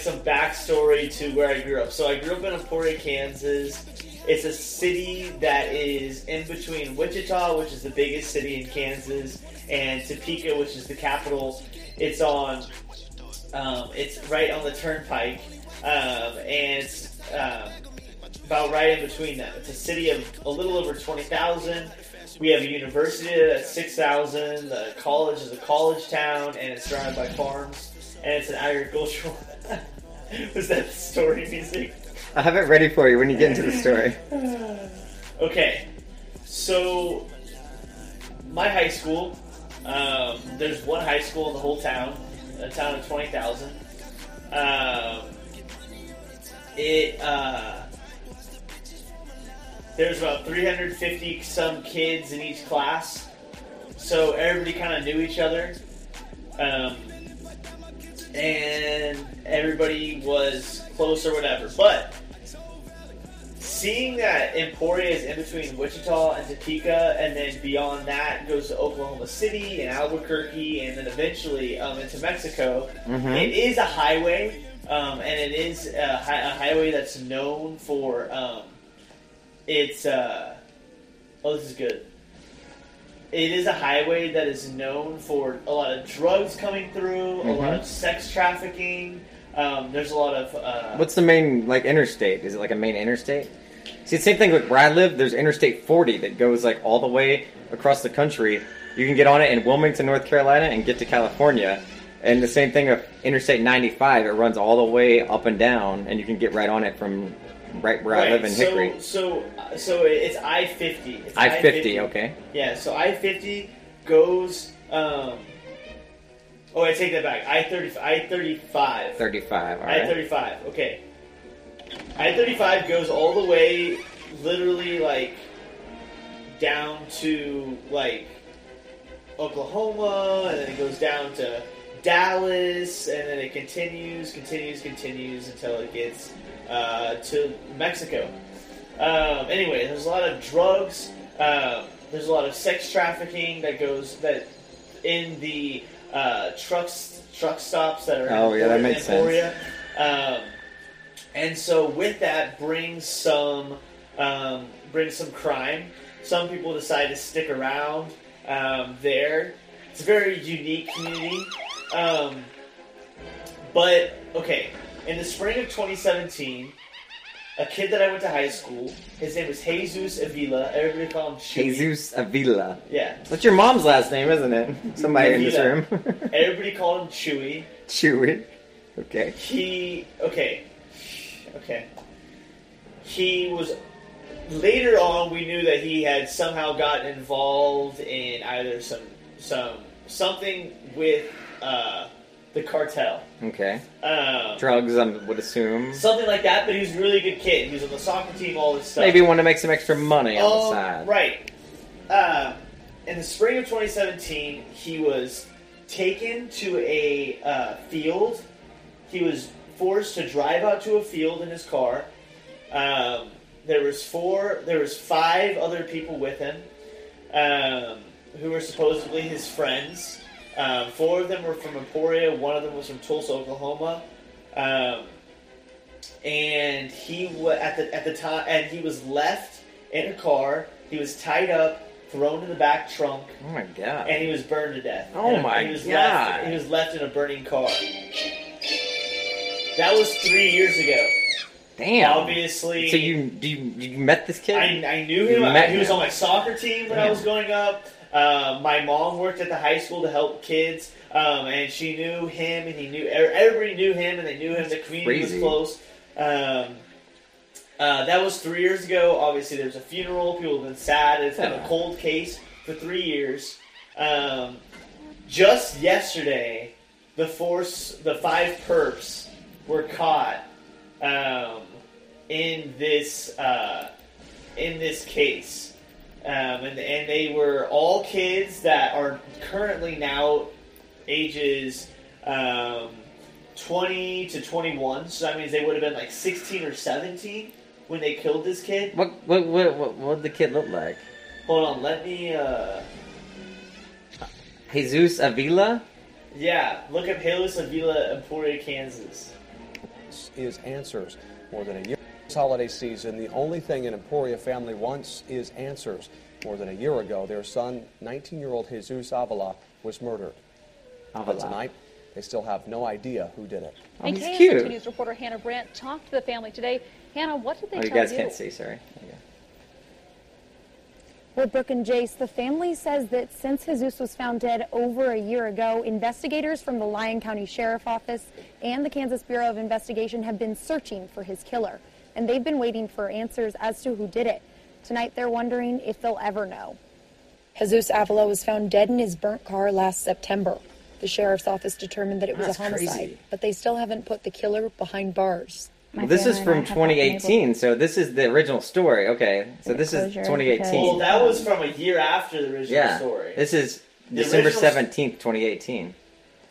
some backstory to where I grew up. So I grew up in Emporia, Kansas. It's a city that is in between Wichita, which is the biggest city in Kansas, and Topeka, which is the capital. It's on, it's right on the turnpike, and it's about right in between them. It's a city of a little over 20,000. We have a university that's 6,000. The college is a college town, and it's surrounded by farms. And it's an agricultural. Was that the story music? I have it ready for you when you get into the story. Okay. So, my high school, there's one high school in the whole town, a town of 20,000. There's about 350 some kids in each class. So, everybody kind of knew each other. And everybody was close or whatever. But seeing that Emporia is in between Wichita and Topeka, and then beyond that goes to Oklahoma City and Albuquerque, and then eventually into Mexico, it is a highway, and it is a highway that's known for its. This is good. It is a highway that is known for a lot of drugs coming through, a lot of sex trafficking. There's a lot of... what's the main, like, interstate? Is it, like, a main interstate? See, the same thing with where I live. There's Interstate 40 that goes, like, all the way across the country. You can get on it in Wilmington, North Carolina, and get to California. And the same thing with Interstate 95. It runs all the way up and down, and you can get right on it from right where I live in Hickory. So it's I-50. It's I-50, okay. Yeah, so I-50 goes Oh, I take that back. I-35. 35, all right. I-35, okay. I-35 goes all the way, literally, like, down to, like, Oklahoma, and then it goes down to Dallas, and then it continues until it gets to Mexico. Anyway, there's a lot of drugs. There's a lot of sex trafficking that goes in the truck stops that are in Emporia. And so with that brings some crime. Some people decide to stick around there. It's a very unique community. But, okay, in the spring of 2017, a kid that I went to high school, his name was Jesus Avila. Everybody called him Chewy. Jesus Avila. Yeah. That's your mom's last name, isn't it? Somebody Avila. In this room. Everybody called him Chewy. Chewy. Okay. He was... Later on, we knew that he had somehow gotten involved in either something with the cartel. Okay. Drugs, I would assume. Something like that, but he was a really good kid. He was on the soccer team, all this stuff. Maybe he wanted to make some extra money on the side. Right. In the spring of 2017, he was taken to a field. He was forced to drive out to a field in his car. There was five other people with him, who were supposedly his friends. Four of them were from Emporia. One of them was from Tulsa, Oklahoma. And he was at the time, and he was left in a car. He was tied up, thrown in the back trunk. Oh my God! And he was burned to death. Oh my God! He was left in a burning car. That was 3 years ago. Damn. Obviously. So you met this kid? I knew him. He was on my soccer team when I was growing up. My mom worked at the high school to help kids, and she knew him, and he knew everybody knew him, and they knew him. The community was close. That was 3 years ago. Obviously, there was a funeral. People have been sad. It's been a cold case for 3 years. Just yesterday, the five perps were caught. In this case, and they were all kids that are currently now ages 20 to 21. So that means they would have been like 16 or 17 when they killed this kid. What did the kid look like? Hold on, let me. Jesus Avila. Yeah, look up Jesus Avila, Emporia, Kansas. Is answers. More than a year this holiday season, the only thing an Emporia family wants is answers. More than a year ago, their son, 19-year-old Jesus Avila, was murdered. But tonight, they still have no idea who did it. And KSNT News reporter Hannah Brandt talked to the family today. Hannah, what did they tell you? You guys can't see, sorry. Okay. Well, Brooke and Jace, the family says that since Jesus was found dead over a year ago, investigators from the Lyon County Sheriff's Office and the Kansas Bureau of Investigation have been searching for his killer, and they've been waiting for answers as to who did it. Tonight, they're wondering if they'll ever know. Jesus Avila was found dead in his burnt car last September. The Sheriff's Office determined that it was a homicide, but they still haven't put the killer behind bars. Well, this is from 2018, so this is the original story. Okay, so this is 2018. Well, that was from a year after the original story. Yeah, this is December 17th, 2018.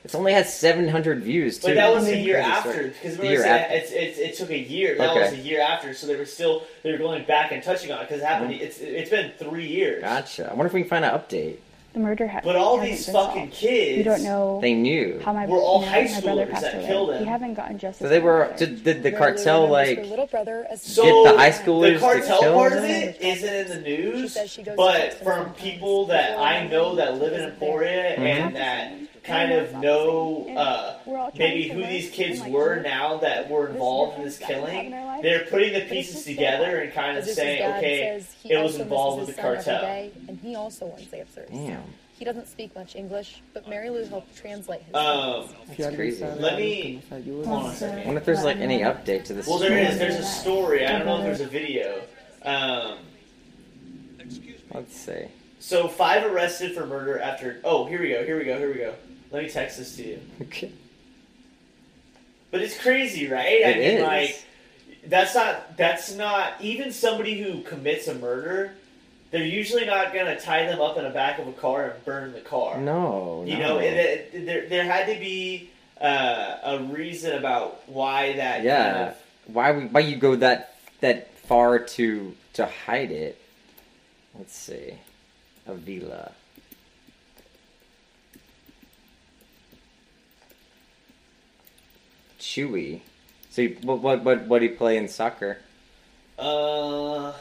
It's only had 700 views, too. But that was a year after, because it took a year. That was a year after, so they were going back and touching on it, because it happened. Mm-hmm. It's been 3 years. Gotcha. I wonder if we can find an update. The murder happened. But all these fucking kids, you don't know. They knew. We're all high schoolers that killed him. We haven't gotten justice. So they were. Did the cartel get the high schoolers? The cartel part of it isn't in the news, but from people that I know that live in Emporia and that kind of know maybe who these kids were now that were involved in this killing, they're putting the pieces together and kind of saying, okay, it was involved with the cartel. And he also wants answers. Damn. He doesn't speak much English, but Mary Lou helped translate his that's crazy. Hold on a second. I wonder if there's like any update to this story. Well, there is. There's a story. I don't know if there's a video. Let's see. So, five arrested for murder after... Oh, here we go. Let me text this to you. Okay. But it's crazy, right? I mean, like, that's not even somebody who commits a murder. They're usually not going to tie them up in the back of a car and burn the car. No, you know, there had to be a reason about why that. Yeah, kind of, why you go that far to hide it. Let's see, Avila. Chewy. So what do you play in soccer? I don't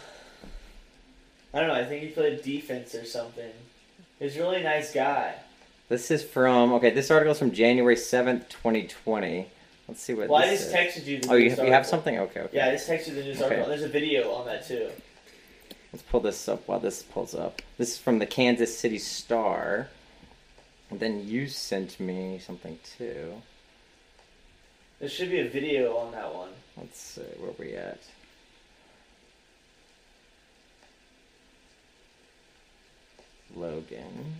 know. I think he played defense or something. He was a really nice guy. This article's from January 7th, 2020. Let's see what this is. Well, I just texted you the news article. You have something? Okay. Yeah, I just texted you the news article. There's a video on that, too. Let's pull this up while this pulls up. This is from the Kansas City Star. And then you sent me something, too. There should be a video on that one. Let's see. Where are we at? Logan,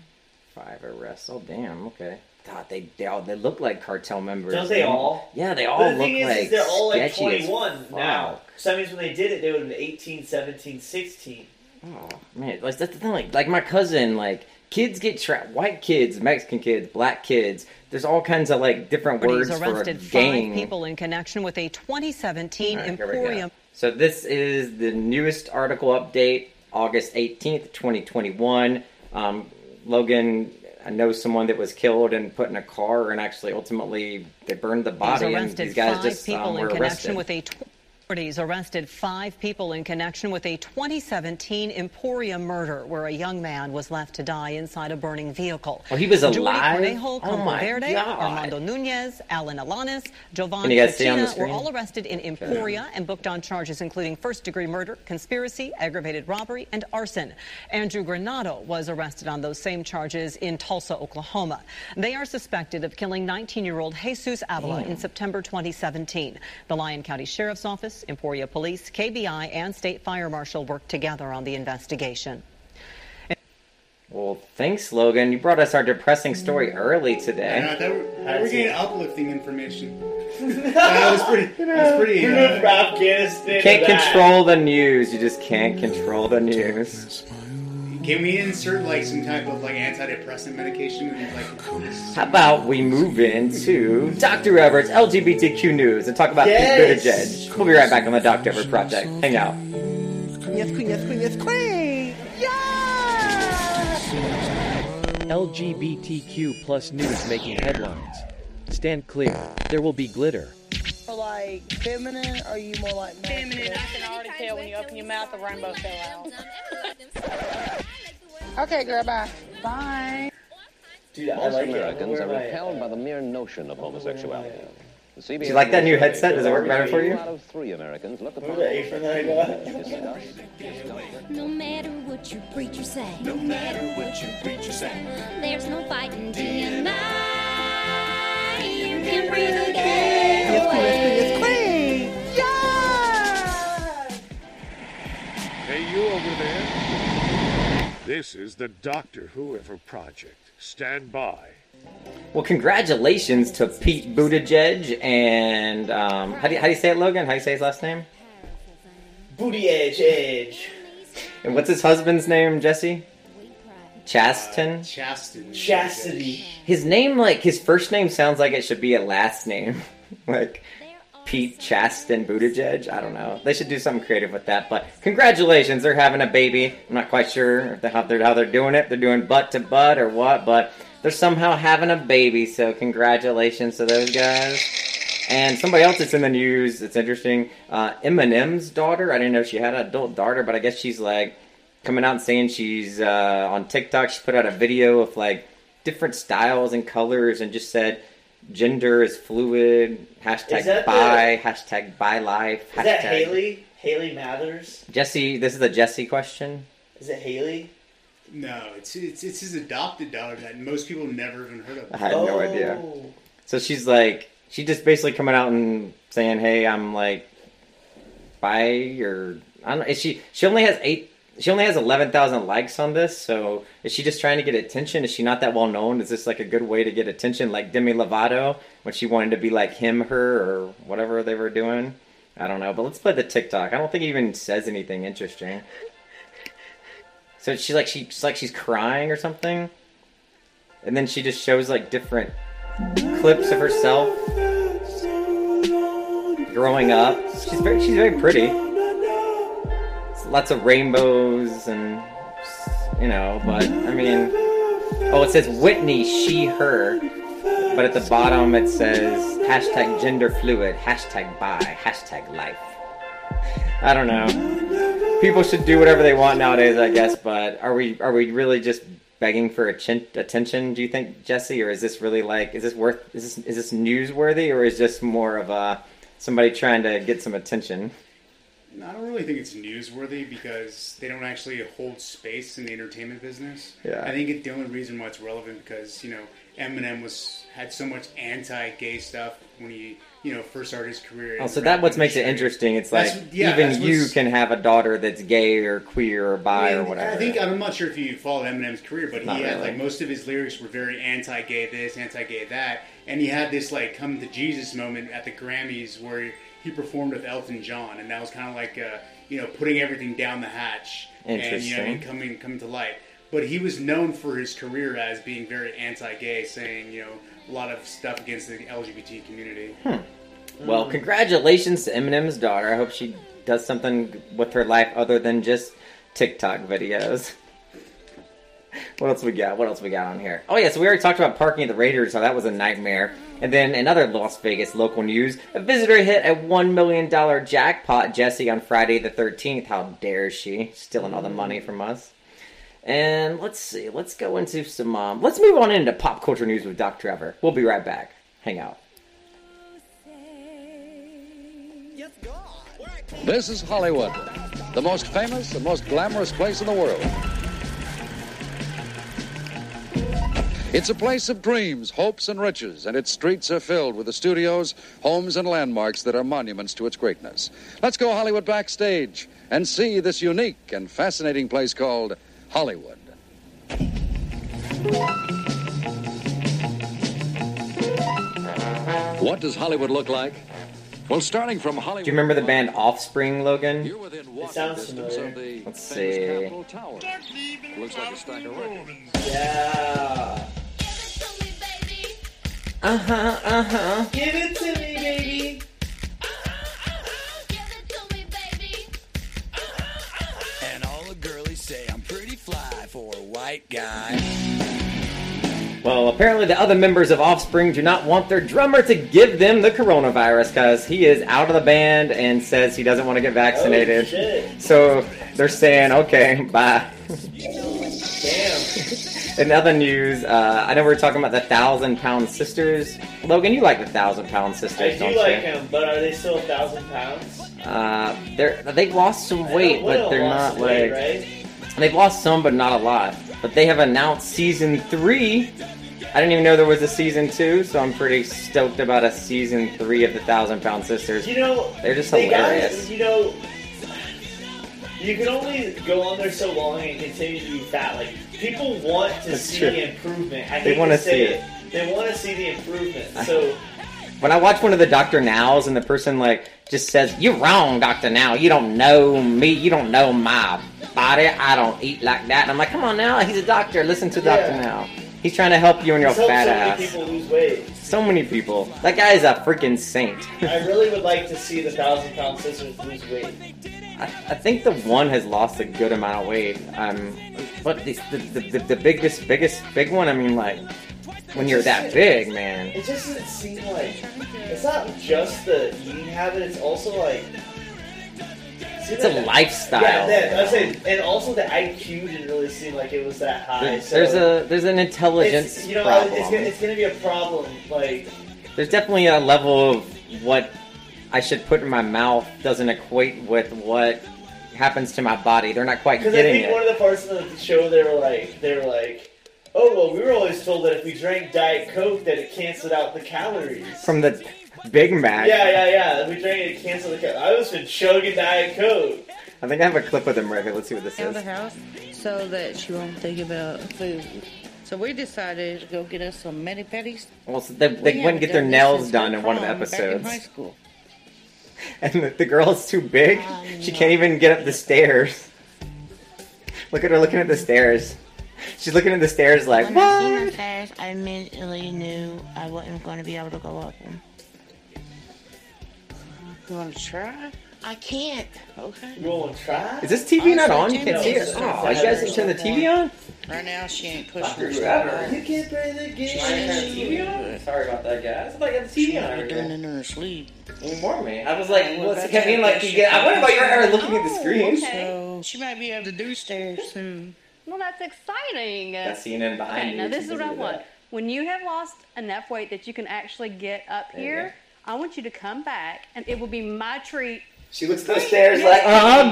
5 arrests. Oh damn! Okay. God, they look like cartel members. Don't they all? Yeah, they all look like. The thing is they're all like 21 now. So that means when they did it, they would have been 18, 17, 16. Oh man, that's the thing. Like my cousin, like kids get trapped. White kids, Mexican kids, black kids. There's all kinds of like different words for a gang. 5 people in connection with a 2017 Emporia. So this is the newest article update, August 18th, 2021. Logan knows someone that was killed and put in a car, and actually ultimately they burned the body. And these guys just were arrested. Authorities arrested 5 people in connection with a 2017 Emporia murder, where a young man was left to die inside a burning vehicle. Oh, he was alive! Oh my God! Armando Nunez, Alan Alanis, Giovanni Pachina were all arrested in Emporia and booked on charges including first-degree murder, conspiracy, aggravated robbery, and arson. Andrew Granado was arrested on those same charges in Tulsa, Oklahoma. They are suspected of killing 19-year-old Jesus Avila in September 2017. The Lyon County Sheriff's Office, Emporia Police, KBI, and State Fire Marshal worked together on the investigation. Well, thanks, Logan. You brought us our depressing story early today. Yeah, we're getting uplifting information. That was pretty. We're from Afghanistan. You can't control the news. You just can't control the news. Can we insert like some type of like antidepressant medication? And, how about we move into Dr. Everett's LGBTQ news and talk about Pete Buttigieg? We'll be right back on the Dr. Everett Project. Hang out. Yes, queen. Yes, queen. Yes, queen. Yeah! LGBTQ plus news making headlines. Stand clear. There will be glitter. Like feminine, or are you more like masculine? Feminine? I can already tell when you open your mouth, a rainbow fell out. Okay, girl, bye. Bye. Dude, most Americans are repelled by the mere notion of homosexuality. Do you like that new headset? Does it work better for you? Out of 3 Americans look upon no matter what your preacher say. No matter what your preacher say. There's no fighting DMI. You can breathe again. It's clean. Yeah! Hey, you over there. This is the Doctor Whoever Project. Stand by. Well, congratulations to Pete Buttigieg and how do you say it, Logan? How do you say his last name? Buttigieg. And what's his husband's name, Jesse? Chasten? Chastity. His name, his first name sounds like it should be a last name. Like, Pete Chasten Buttigieg? I don't know. They should do something creative with that, but congratulations, they're having a baby. I'm not quite sure how they're doing it. They're doing butt to butt or what, but they're somehow having a baby, so congratulations to those guys. And somebody else that's in the news, that's interesting, Eminem's daughter. I didn't know if she had an adult daughter, but I guess she's coming out and saying she's on TikTok. She put out a video of different styles and colors and just said gender is fluid, #bi, #bilife. Is that Haley? Haley Mathers? Jesse, this is a Jesse question. Is it Haley? No, it's his adopted daughter that most people never even heard of. I had no idea. So she's she just basically coming out and saying, hey, I'm bi or I don't know. She only has 8 She only has 11,000 likes on this, so is she just trying to get attention? Is she not that well known? Is this like a good way to get attention, like Demi Lovato, when she wanted to be like him, her, or whatever they were doing? I don't know, but let's play the TikTok. I don't think it even says anything interesting. So she's crying or something, and then she just shows like different clips of herself growing up. She's very pretty. Lots of rainbows and, you know, but I mean, oh, it says Whitney, she, her, but at the bottom it says hashtag gender fluid, hashtag bi, hashtag life. I don't know. People should do whatever they want nowadays, I guess, but are we really just begging for attention, do you think, Jesse? Or is this really like, is this newsworthy, or is this more of a, somebody trying to get some attention? I don't really think it's newsworthy because they don't actually hold space in the entertainment business. Yeah. I think the only reason why it's relevant because, you know, Eminem had so much anti-gay stuff when he, you know, first started his career. Oh, so that's what makes it interesting. It's like, yeah, even you can have a daughter that's gay or queer or bi or whatever. I'm not sure if you followed Eminem's career, but he had, like, most of his lyrics were very anti-gay this, anti-gay that. And he had this, like, come to Jesus moment at the Grammys where he performed with Elton John, and that was kind of like, you know, putting everything down the hatch and, you know, and coming to light. But he was known for his career as being very anti-gay, saying, you know, a lot of stuff against the LGBT community. Well, congratulations to Eminem's daughter. I hope she does something with her life other than just TikTok videos. What else we got on here? Oh, yeah, so we already talked about parking at the Raiders, so that was a nightmare. And then in other Las Vegas local news, a visitor hit a $1 million jackpot, Jesse, on Friday the 13th. How dare she? Stealing all the money from us. And let's see. Let's go into some... let's move on into pop culture news with Doc Trevor. We'll be right back. Hang out. This is Hollywood, the most famous, the most glamorous place in the world. It's a place of dreams, hopes, and riches, and its streets are filled with the studios, homes, and landmarks that are monuments to its greatness. Let's go Hollywood backstage and see this unique and fascinating place called Hollywood. What does Hollywood look like? Well, starting from Hollywood... Do you remember the band Offspring, Logan? It sounds familiar. Let's see. Looks like a stack of records. Yeah. Uh-huh, uh-huh. Give it to me, baby. Uh-huh, uh-huh. Give it to me, baby. Uh-huh, uh-huh. And all the girlies say I'm pretty fly for a white guy. Well, apparently the other members of Offspring do not want their drummer to give them the coronavirus because he is out of the band and says he doesn't want to get vaccinated. Oh, shit. So they're saying, okay, bye. Damn. In other news, I know we were talking about the 1,000-pound sisters. Logan, you like the 1,000-pound sisters, don't you? I do like them, but are they still 1,000 pounds? They've lost some weight, but they're not like... Right? They've lost some, but not a lot. But they have announced Season 3. I didn't even know there was a Season 2, so I'm pretty stoked about a Season 3 of the 1,000-pound sisters. You know... They're just hilarious. You know... You can only go on there so long and continue to be fat. Like, people want to see the improvement. They want to see it. They want to see the improvement. So when I watch one of the Dr. Nows and the person like just says, "You're wrong, Dr. Now. You don't know me. You don't know my body. I don't eat like that." And I'm like, "Come on now. He's a doctor. Listen to Dr. Now. He's trying to help you in your fat ass." So many people lose weight. So many people. That guy is a freaking saint. I really would like to see the 1,000-pound sisters lose weight. I think the one has lost a good amount of weight. But the biggest one, I mean, like, when you're that big, man. It just doesn't seem like... It's not just the eating habit, it's also, like... It's a lifestyle. Yeah, I say, and also the IQ didn't really seem like it was that high. There's an intelligence problem. It's going to be a problem, like... There's definitely a level of what... I should put in my mouth doesn't equate with what happens to my body. They're not quite getting it. Because I think one of the parts of the show, they were like, "Oh well, we were always told that if we drank Diet Coke, that it canceled out the calories from the Big Mac." Yeah. If we drank it, it canceled the calories. I was been chugging Diet Coke. I think I have a clip with him right here. Let's see what this is. The house so that she won't think about food. So we decided to go get us some mani-pedis. Well, so they went and get their nails done in one of the episodes. Back in high school. And the girl's too big. She can't even get up the stairs. Look at her looking at the stairs. She's looking at the stairs like, what? When I seen my stairs, I immediately knew I wasn't going to be able to go up them. You want to try? I can't. Okay. You want to try? Is this TV not on? You can't see it. Oh, you guys didn't turn the TV on? Right now, she ain't pushing herself. You can't play the game. She ain't turn the TV on? Sorry about that, guys. I thought you had the TV on. She turned in her sleep. You warned me. I was like, what's it mean? Like, I wonder about your hair looking at the screen. So she might be able to do stairs soon. Well, that's exciting. That's CNN behind you. Now, this is what I want. When you have lost enough weight that you can actually get up here, I want you to come back, and it will be my treat. She looks at those stairs like,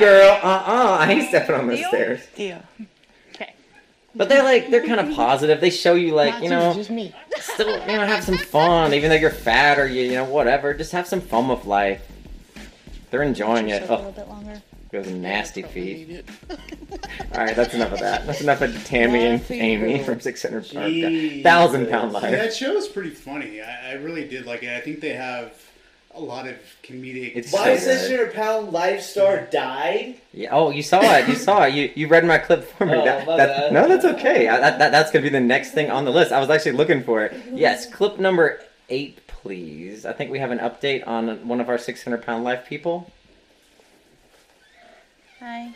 girl, I ain't stepping on those stairs. Yeah. Okay. But they're kind of positive. They show you, like, just me. Still, have some fun, even though you're fat or you whatever. Just have some fun with life. They're enjoying it. A little bit longer. Those nasty feet. All right, that's enough of that. That's enough of Tammy and Amy from 1,000 Pound Life. That show is pretty funny. I really did like it. I think they have a lot of comedic. Why is 1,000 Pound Life star died? Yeah. Oh, you saw it. You saw it. You read my clip for me. No, that's okay. That's gonna be the next thing on the list. I was actually looking for it. Yes, clip number 8, please. I think we have an update on one of our 600 Pound Life people. Hi.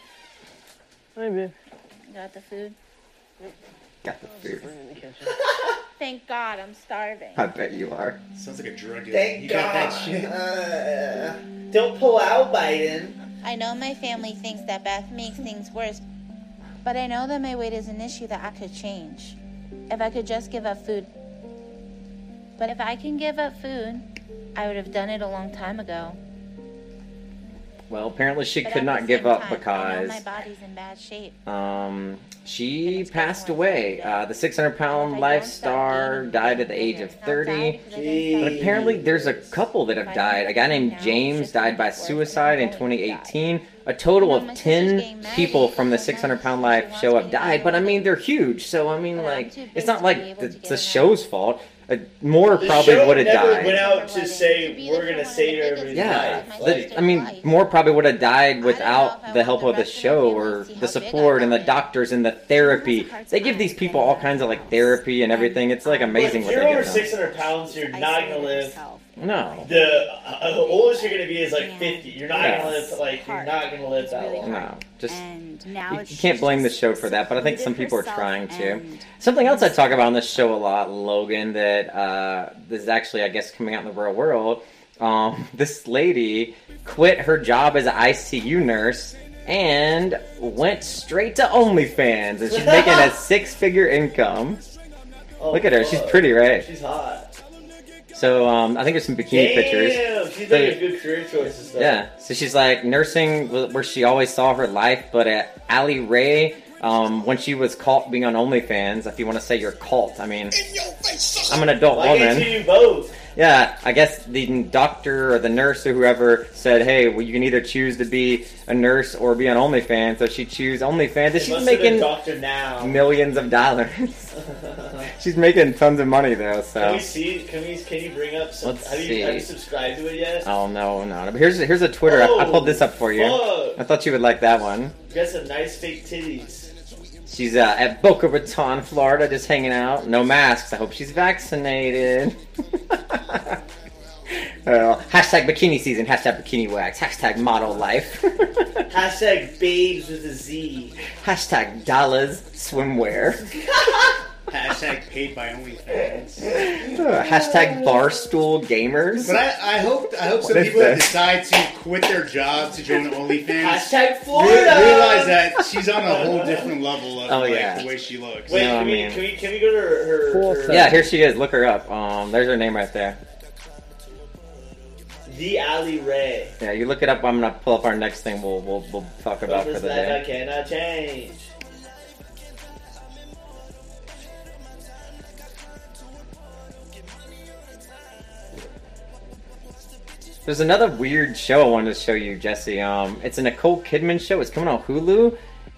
Hi, babe. Got the food? Got the food. Thank God, I'm starving. I bet you are. Sounds like a drug deal. Thank God. That shit. Don't pull out, Biden. I know my family thinks that Beth makes things worse, but I know that my weight is an issue that I could change. If I could just give up food. But if I can give up food, I would have done it a long time ago. Well, apparently she could not give up because my body's in bad shape. She passed away. The 600-pound life star died at the age of 30. But apparently there's a couple that have died. A guy named James died by suicide in 2018. A total of 10 people from the 600-pound life show have died. But, I mean, they're huge. So, I mean, like, it's not like the show's fault. More probably would have died. Never went out to say we're gonna save everybody's life. I mean, more probably would have died without the help of the show or the support and the doctors and the therapy. They give these people all kinds of like therapy and everything. It's like amazing. If you're over 600 pounds, you're not gonna live. No. The oldest you're gonna be is like 50. You're not gonna live that long. No. Just you can't blame the show for that, but I think some people are trying to. Something else I talk about on this show a lot, Logan, that this is actually I guess coming out in the real world. This lady quit her job as an ICU nurse and went straight to OnlyFans, and she's making a 6-figure income. Oh, look at her, she's pretty, right? She's hot. So, I think there's some bikini pictures. She's making good career choices, though. Yeah. So she's like nursing where she always saw her life, but at Allie Ray, when she was caught being on OnlyFans, if you want to say you're caught, I mean, I'm an adult woman. Can't you do both? Yeah, I guess the doctor or the nurse or whoever said, hey, well, you can either choose to be a nurse or be on OnlyFans. So she chose OnlyFans. And she's making millions of dollars. She's making tons of money, though. So can you bring up some? Have you subscribed to it yet? Oh, no. But here's a Twitter. I pulled this up for you. Fuck. I thought you would like that one. You got some nice fake titties. She's at Boca Raton, Florida, just hanging out. No masks. I hope she's vaccinated. Hashtag bikini season. Hashtag bikini wax. Hashtag model life. Hashtag babes with a Z. Hashtag dollars swimwear. Hashtag paid by OnlyFans. Hashtag barstool gamers. But I hope some people that decide to quit their jobs to join OnlyFans. Hashtag Florida. Realize that she's on a whole different level of the way she looks. Wait, can we go to her? Yeah, here she is. Look her up. There's her name right there. The Allie Ray. Yeah, you look it up. I'm gonna pull up our next thing. We'll talk about for the day. I cannot change. There's another weird show I wanted to show you, Jesse. It's a Nicole Kidman show. It's coming on Hulu.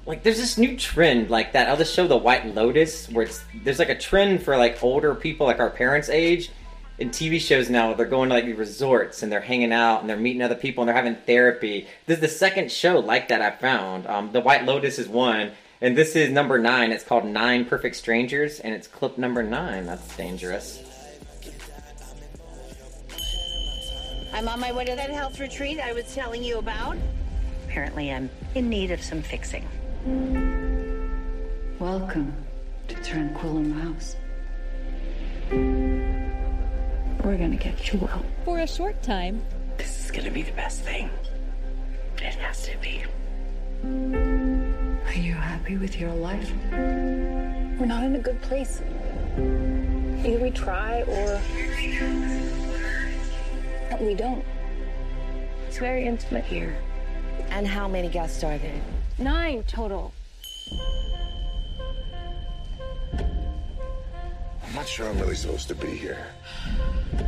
Like, there's this new trend, like that other show, The White Lotus, where there's like a trend for like older people, like our parents' age, in TV shows now. They're going to like resorts and they're hanging out and they're meeting other people and they're having therapy. This is the second show like that I found. The White Lotus is one, and this is number 9. It's called 9 Perfect Strangers, and it's clip number 9. That's dangerous. I'm on my way to that health retreat I was telling you about. Apparently I'm in need of some fixing. Welcome to Tranquillum House. We're gonna get you well. For a short time. This is gonna be the best thing. It has to be. Are you happy with your life? We're not in a good place. Either we try or we don't. It's very intimate here. And how many guests are there? 9 total. I'm not sure I'm really supposed to be here.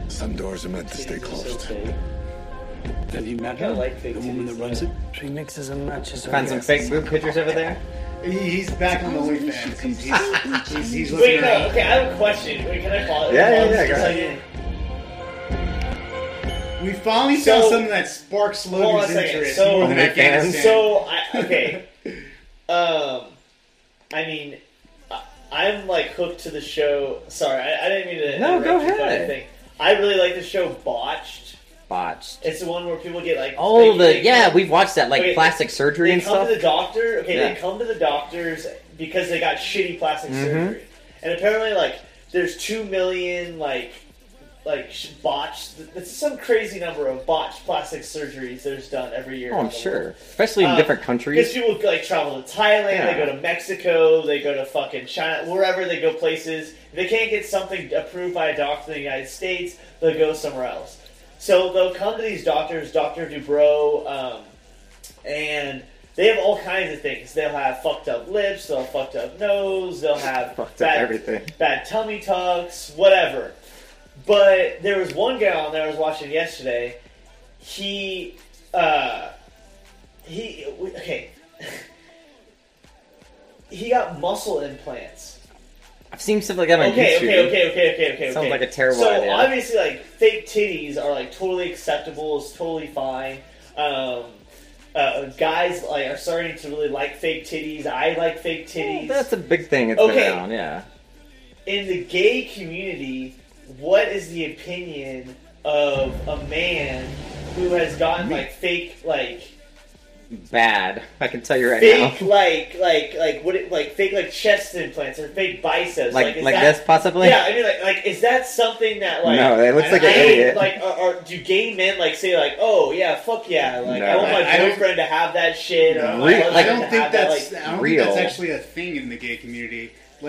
Some doors are meant to stay closed. Have you met her? Like the woman that runs it? She mixes and matches. Find some fake boob pictures over there. He's back on the OnlyFans. He's wait, no. Okay, I have a question. Wait, can I follow? Yeah. We finally saw something that sparks Logan's interest more than Afghanistan. I'm like hooked to the show. Sorry, I didn't mean to. No, go ahead. I really like the show Botched. It's the one where people get like we've watched that plastic surgery and stuff. They come to the doctor. They come to the doctors because they got shitty plastic surgery, and apparently there's 2 million botched. It's some crazy number of botched plastic surgeries there's done every year. Oh, I'm sure, world. Especially in different countries. Because people travel to Thailand, they go to Mexico, they go to fucking China, wherever they go places. If they can't get something approved by a doctor in the United States, they'll go somewhere else. So they'll come to these doctors, Dr. Dubrow, and they have all kinds of things. They'll have fucked up lips, they'll have fucked up nose, they'll have bad tummy tucks, whatever. But there was one guy on there I was watching yesterday. He got muscle implants. I've seen stuff like that on YouTube. Okay. Sounds like a terrible idea. So obviously, fake titties are totally acceptable. It's totally fine. Guys are starting to really like fake titties. I like fake titties. Well, that's a big thing. It's been around, yeah. In the gay community, what is the opinion of a man who has gotten bad? I can tell you right now. Fake chest implants or fake biceps. This possibly. Yeah, I mean is that something that no, it looks an idiot. Do gay men say oh yeah, fuck yeah, I want my boyfriend to have that shit. No, I don't think that's actually a thing in the gay community. I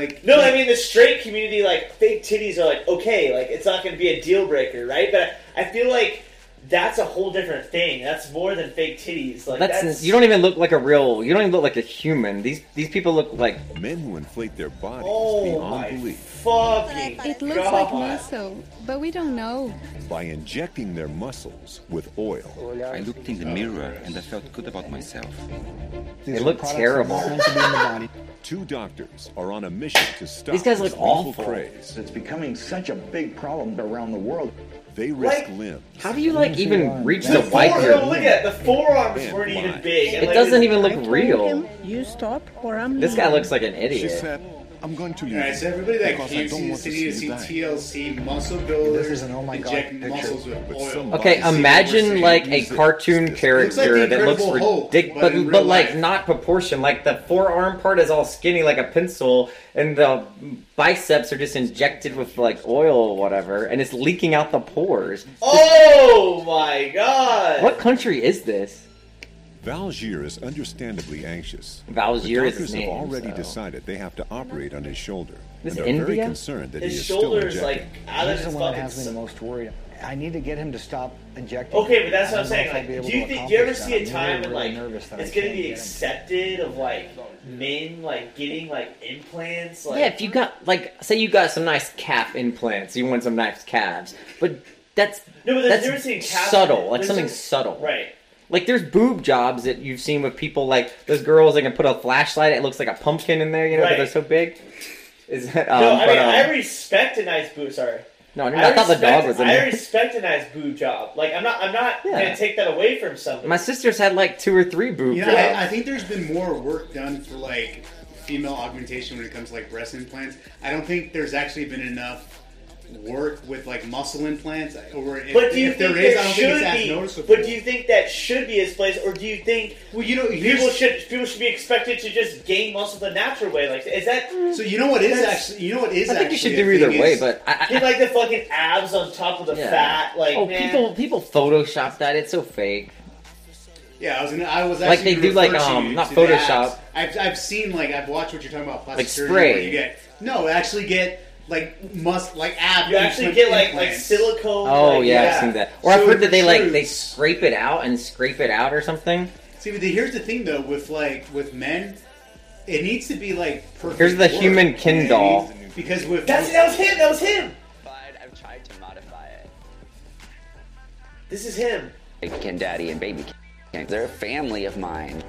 mean the straight community, fake titties are okay, it's not going to be a deal breaker, right? But I feel that's a whole different thing. That's more than fake titties. You don't even look like a real. You don't even look like a human. These people look like men who inflate their bodies beyond belief. Fucking it looks God. Like muscle, but we don't know. By injecting their muscles with oil. I looked in the mirror and I felt good about myself. They look terrible. Two doctors are on a mission to stop these guys look awful craze. It's becoming such a big problem around the world. They risk limbs. How do you even reach the white? Look at the forearms weren't even big. It doesn't even look real. You stop or I'm. This guy looks like an idiot. She said, "I'm going to." Alright, so everybody that came to see TLC muscle builders and inject muscles with oil. Okay, imagine a cartoon character that looks ridiculous, but not proportioned. The forearm part is all skinny like a pencil, and the biceps are just injected with oil or whatever, and it's leaking out the pores. Oh my god! What country is this? Valgeir is understandably anxious. Valgeir is his name. The doctors have already decided they have to operate on his shoulder. This is India? Very concerned that his shoulder is out of his fucking... He's the one that has me the most worried. I need to get him to stop injecting. Okay, but that's what I'm saying. Do you ever see a time when it's going to be accepted of men getting implants? If you got say you got some nice calf implants, you want some nice calves, but. That's subtle. Like something subtle. Right. Like there's boob jobs that you've seen with people like those girls that can put a flashlight. It looks like a pumpkin in there, you know, right. But they're so big. Is that, no, I mean, I respect a nice boob. Sorry. No, I mean, I thought the dog was in there. I respect a nice boob job. Like I'm not gonna take that away from somebody. My sister's had like 2 or 3 boob jobs. I think there's been more work done for like female augmentation when it comes to like breast implants. I don't think there's actually been enough work with like muscle implants. Or if there is, I don't think it's as noticeable. But do you think that should be his place, or do you think people should be expected to just gain muscle the natural way? Like, is that so? You know what is? I think you should do either way, but I like the fucking abs on top of the fat. Like, people Photoshop that. It's so fake. Yeah, I was actually like they do like not Photoshop. I've seen I've watched what you're talking about. Plastic like surgery, spray. Where you get abs. You actually get like silicone. Oh yeah, I've seen that. Or so I've heard that they scrape it out or something. See, but here's the thing though, with men, it needs to be like perfect. Here's the human Ken doll. Because that was him. I've tried to modify it. This is him. Ken Daddy and Baby Ken. They're a family of mine.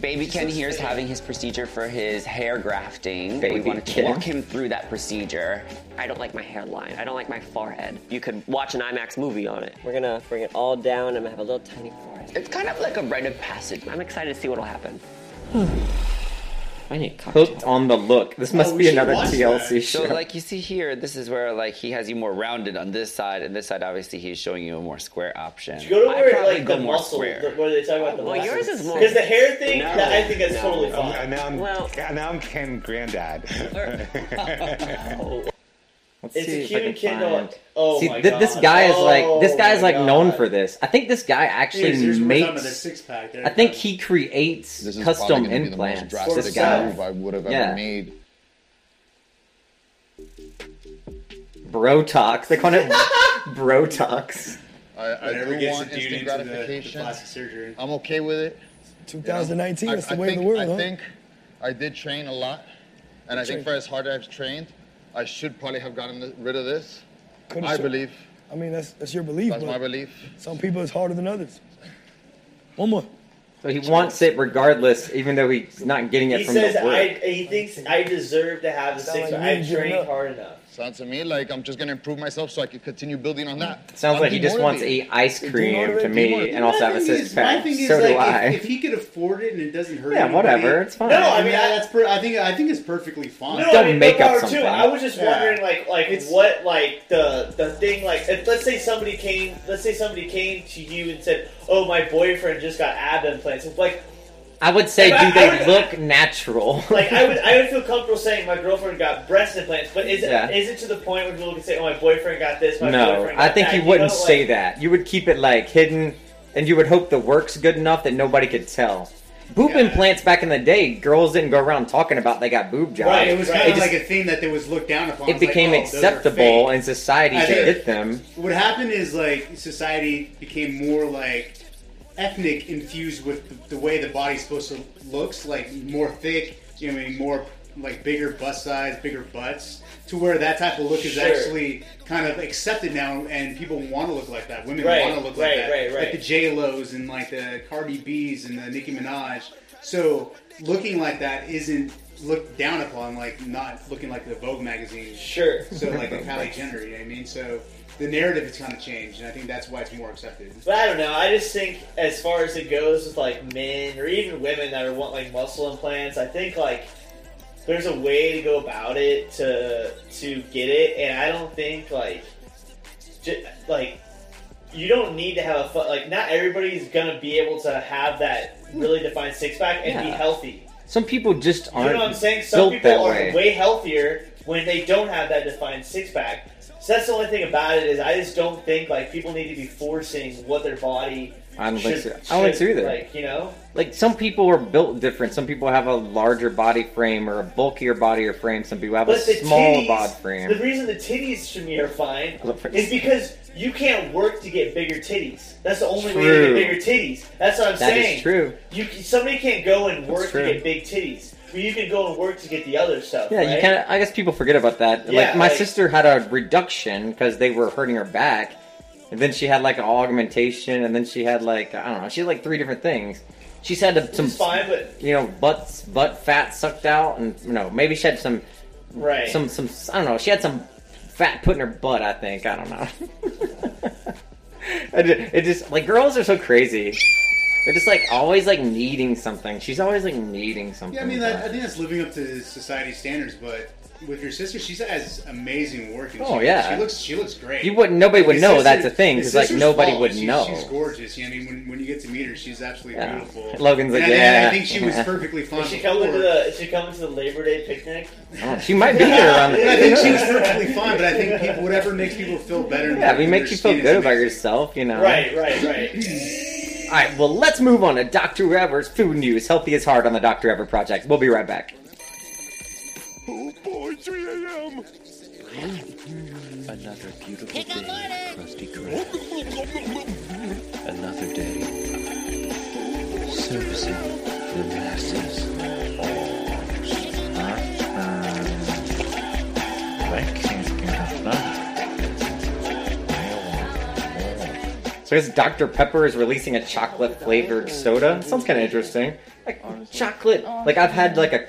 Baby Ken here is having his procedure for his hair grafting. We wanted to walk him through that procedure. I don't like my hairline. I don't like my forehead. You could watch an IMAX movie on it. We're gonna bring it all down. I'm gonna have a little tiny forehead. It's kind of like a rite of passage. I'm excited to see what'll happen. I need hooked on the look. This must be another TLC show. So like you see here, this is where like he has you more rounded on this side, and this side obviously he's showing you a more square option. Did you go to where like the muscle? Where they talk about the muscle? Well, yours is more because the hair thing. No, that I think is totally fine. Now I'm Ken Granddad. Let's see if I can find. Oh my god! This guy is like known for this. I think this guy actually makes. Six-pack. I think he creates custom implants. This guy I would have ever made. Brotox. They call it Brotox. I never want instant gratification. Plastic surgery. I'm okay with it. 2019. That's the way of the world. I think I did train a lot, and I think for as hard as I've trained, I should probably have gotten rid of this. I believe. I mean, that's your belief. That's my belief. Some people it's harder than others. One more. So he wants it regardless, even though he's not getting it from the work. He thinks I deserve to have the six. I've trained hard enough. Sounds to me like I'm just going to improve myself so I can continue building on that. Sounds like he just wants to eat ice cream to me and also have a six-pack. So do I. If he could afford it and it doesn't hurt anybody. Yeah, whatever. It's fine. No, I mean, I think it's perfectly fine. Don't make up something. I was just wondering like what like the thing like if, let's say somebody came to you and said, "Oh, my boyfriend just got ab implants." It's like I would say, do they look natural? Like, I would feel comfortable saying my girlfriend got breast implants, but is it to the point where people can say, oh, my boyfriend got this, my boyfriend got that? No, I think you wouldn't say that. You would keep it, like, hidden, and you would hope the work's good enough that nobody could tell. Boob implants back in the day, girls didn't go around talking about they got boob jobs. Right, it was kind of like a thing that was looked down upon. It became acceptable in society to hit them. What happened is, like, society became more, like, ethnic infused with the way the body's supposed to looks, like more thick, you know, I mean, more like bigger bust size, bigger butts, to where that type of look is actually kind of accepted now, and people want to look like that. Women want to look like that, like the J-Lo's and like the Cardi B's and the Nicki Minaj. So looking like that isn't looked down upon, like not looking like the Vogue magazine. Sure. So like the Kylie Jenner, you know what I mean? So. The narrative has kind of changed, and I think that's why it's more accepted. But I don't know. I just think, as far as it goes with like men or even women that want like muscle implants, I think like there's a way to go about it to get it, and I don't think like you don't need to have a like. Not everybody's gonna be able to have that really defined six-pack and be healthy. Some people just aren't. You know what I'm saying? Some people are way healthier when they don't have that defined six-pack. So that's the only thing about it is I just don't think like people need to be forcing what their body. I don't think so either. Like, you know, like some people are built different. Some people have a larger body frame or a bulkier body or frame. Some people have a small body frame. The reason the titties to me are fine is because you can't work to get bigger titties. That's the only way to get bigger titties. That's what I'm saying. That is true. Somebody can't go and work to get big titties. But you can go and work to get the other stuff. Yeah, right? You can. I guess people forget about that. Yeah, like my sister had a reduction because they were hurting her back, And then she had like an augmentation, and then she had like, I don't know, she had like three different things. She's had some, you know, butt fat sucked out, and you know, maybe she had some, right? Some I don't know. She had some fat put in her butt. I think, I don't know. It just, like, girls are so crazy. They're just like always like needing something. She's always like needing something. Yeah, I mean, I think that's living up to society's standards, but. With your sister, she has amazing work. And she looks great. You wouldn't, nobody would know that's a thing, because like nobody would know. She's gorgeous. You know, I mean, when you get to meet her, she's absolutely beautiful. Logan's like, I think she was perfectly fine. Is she coming to the Labor Day picnic? Oh, she might be there around. I think she was perfectly fine, but I think people, whatever makes people feel better. Yeah, we make you feel good about yourself, you know. Right. All right, well, let's move on to Dr. Ever's food news. Healthy is hard on the Dr. Ever Project. We'll be right back. Oh boy, 3 a.m. Another beautiful day, Krusty Krab. Another day servicing the masses. So I guess Dr. Pepper is releasing a chocolate-flavored soda. Sounds kind of interesting. Like chocolate. Like I've had like a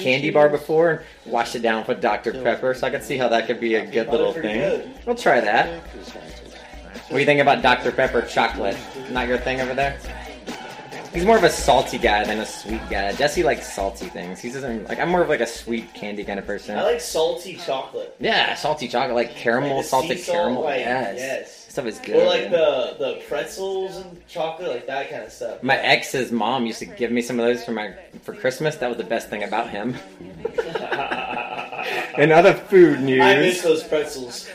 candy bar before and washed it down with Dr. Pepper, so I can see how that could be a good little thing. We'll try that. What do you think about Dr. Pepper chocolate? Not your thing over there? He's more of a salty guy than a sweet guy. Jesse likes salty things. He doesn't like. I'm more of like a sweet candy kind of person. I like salty chocolate. Yeah, salty chocolate, like caramel, like salted caramel. Like, yes, stuff is good. Or like the pretzels and chocolate, like that kind of stuff. My ex's mom used to give me some of those for Christmas. That was the best thing about him. In other food news, I miss those pretzels.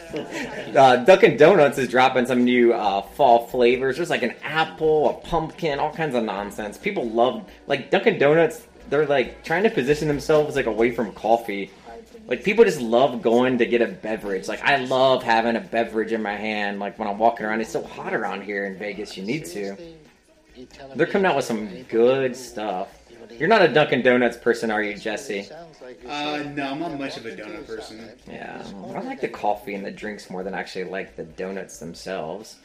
Dunkin' Donuts is dropping some new fall flavors. There's like an apple, a pumpkin, all kinds of nonsense. People love, like, Dunkin' Donuts. They're like trying to position themselves like away from coffee. Like, people just love going to get a beverage. Like, I love having a beverage in my hand. Like, when I'm walking around, it's so hot around here in Vegas. You need to. They're coming out with some good stuff. You're not a Dunkin' Donuts person, are you, Jesse? No, I'm not much of a donut person. Yeah, I like the coffee and the drinks more than I actually like the donuts themselves.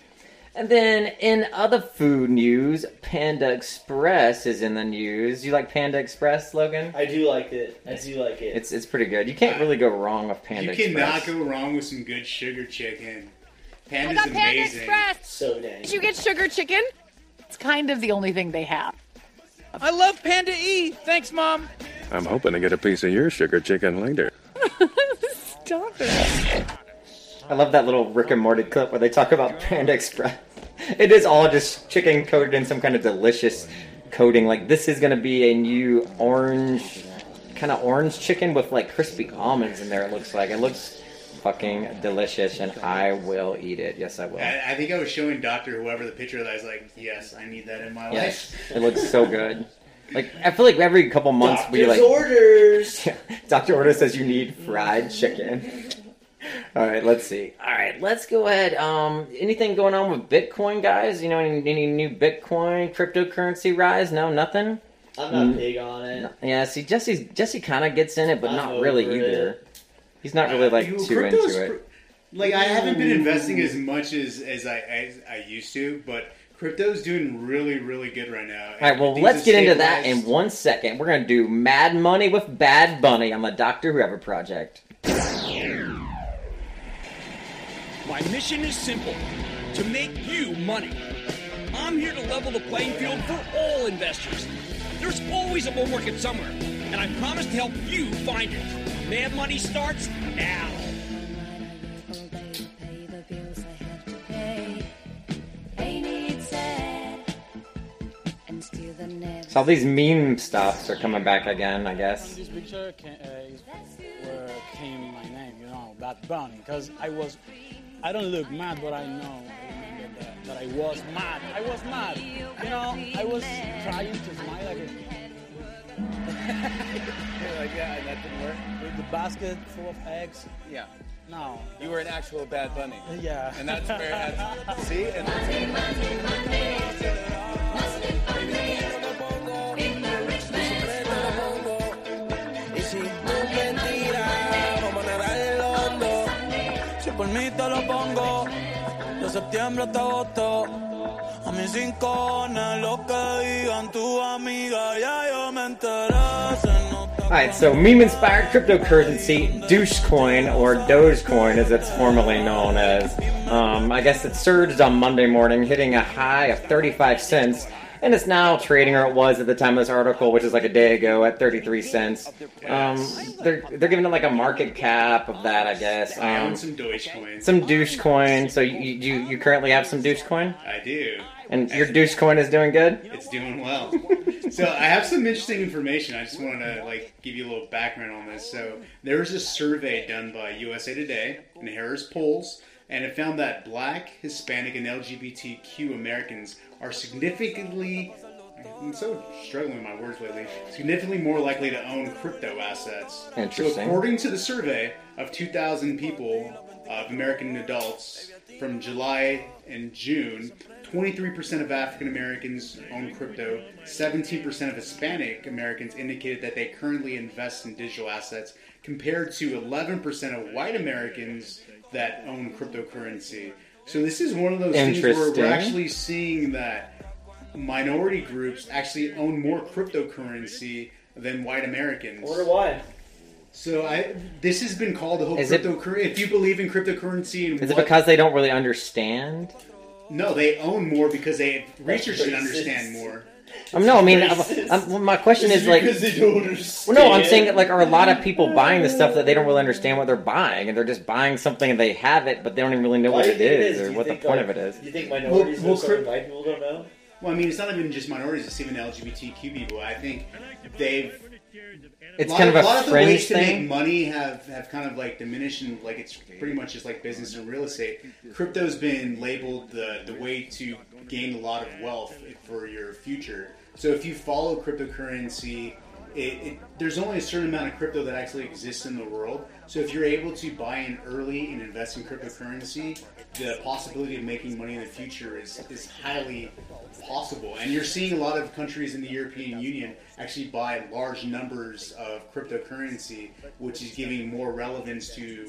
And then, in other food news, Panda Express is in the news. You like Panda Express, Logan? I do like it. It's pretty good. You can't really go wrong with Panda Express. You cannot go wrong with some good sugar chicken. Panda's amazing. Panda Express! So dang. Did you get sugar chicken? It's kind of the only thing they have. I love Panda E. Thanks, Mom. I'm hoping to get a piece of your sugar chicken later. Stop it. I love that little Rick and Morty clip where they talk about Panda Express. It is all just chicken coated in some kind of delicious coating. Like, this is going to be a new orange chicken with, like, crispy almonds in there, it looks like. It looks fucking delicious, and I will eat it. Yes, I will. I think I was showing Dr. Whoever the picture of that. I was like, yes, I need that in my life. It looks so good. Like, I feel like every couple months we like... Doctor's orders! Yeah, Dr. Order says you need fried chicken. Alright, let's see. Alright, let's go ahead. Anything going on with Bitcoin, guys? You know, any new Bitcoin, cryptocurrency rise? No, nothing? I'm not big on it. No, yeah, see, Jesse kind of gets in it, but not really either. He's not really, like, too into it. Like, I haven't been investing as much as I used to, but... Crypto's doing really, really good right now. All right, well, let's get into that in 1 second. We're going to do Mad Money with Bad Bunny on the Dr. Whoever Project. My mission is simple, to make you money. I'm here to level the playing field for all investors. There's always a bull market somewhere, and I promise to help you find it. Mad Money starts now. So all these meme stuffs are coming back again, I guess. This picture came my name, you know, Bad Bunny, because I don't look mad, but I know that I was mad. You know, I was trying to smile like a... Like, yeah, that didn't work. With the basket full of eggs. Yeah. No. You were an actual Bad Bunny. Yeah. And that's where... See? And that's... de septiembre hasta agosto. A mis rincones, lo que digan tu amiga, ya yo me enteré. Alright, so meme-inspired cryptocurrency, Dogecoin, or Dogecoin as it's formerly known as. I guess it surged on Monday morning, hitting a high of 35 cents, and it's now trading, or it was at the time of this article, which is like a day ago, at 33 cents. They're giving it like a market cap of that, I guess. Some Dogecoin. Some Dogecoin. So you currently have some Dogecoin? I do. And your Dogecoin is doing good? It's doing well. So I have some interesting information. I just want to give you a little background on this. So there was a survey done by USA Today and Harris Polls, and it found that Black, Hispanic, and LGBTQ Americans are significantly more likely to own crypto assets. Interesting. So according to the survey of 2,000 people, of American adults, from July and June, 23% of African Americans own crypto, 17% of Hispanic Americans indicated that they currently invest in digital assets, compared to 11% of white Americans that own cryptocurrency. So this is one of those things where we're actually seeing that minority groups actually own more cryptocurrency than white Americans. I wonder why. So this has been called the whole cryptocurrency. If you believe in cryptocurrency, and is it because they don't really understand? No, they own more because they research and understand more. My question is because they don't understand. Well, no, I'm saying are a lot of people buying the stuff that they don't really understand what they're buying, and they're just buying something and they have it, but they don't even really know what it is or what the point of it is. Do you think minorities and white people don't know? Well, I mean, it's not even just minorities; it's even LGBTQ people. I think they've. It's kind of a fringe thing. A lot of the ways to make money have kind of diminished, and it's pretty much just business and real estate. Crypto's been labeled the way to gain a lot of wealth for your future. So if you follow cryptocurrency, there's only a certain amount of crypto that actually exists in the world. So if you're able to buy in early and invest in cryptocurrency, the possibility of making money in the future is highly possible. And you're seeing a lot of countries in the European Union actually buy large numbers of cryptocurrency, which is giving more relevance to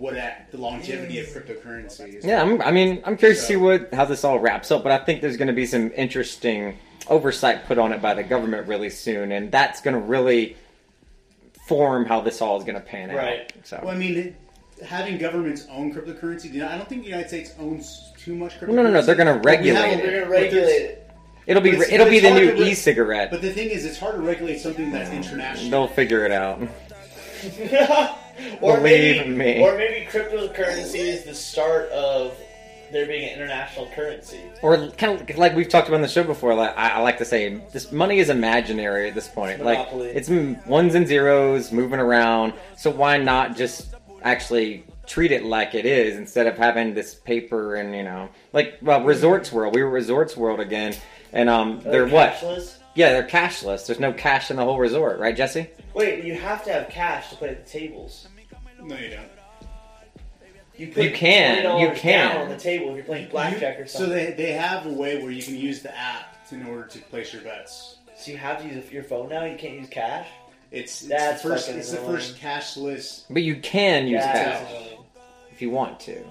the longevity of cryptocurrency is. Yeah, I'm curious to see how this all wraps up, but I think there's going to be some interesting oversight put on it by the government really soon, and that's going to really form how this all is going to pan out. So. Well, having governments own cryptocurrency, I don't think the United States owns too much cryptocurrency. No, they're going to regulate it. They're going to regulate it. It'll be the new e-cigarette. But the thing is, it's hard to regulate something that's international. They'll figure it out. Or maybe cryptocurrency is the start of there being an international currency. Or kind of like we've talked about on the show before, I like to say, this money is imaginary at this point. Monopoly. It's ones and zeros moving around, so why not just actually treat it like it is instead of having this paper and, Resorts World. We were Resorts World again, and they're cashless? What? Yeah, they're cashless. There's no cash in the whole resort, right, Jesse? Wait, you have to have cash to put at the tables. No, you don't. You can put $20 down on the table if you're playing blackjack or something. So they have a way where you can use the app in order to place your bets. So you have to use your phone now? You can't use cash? It's the first cashless. But you can use cash if you want to.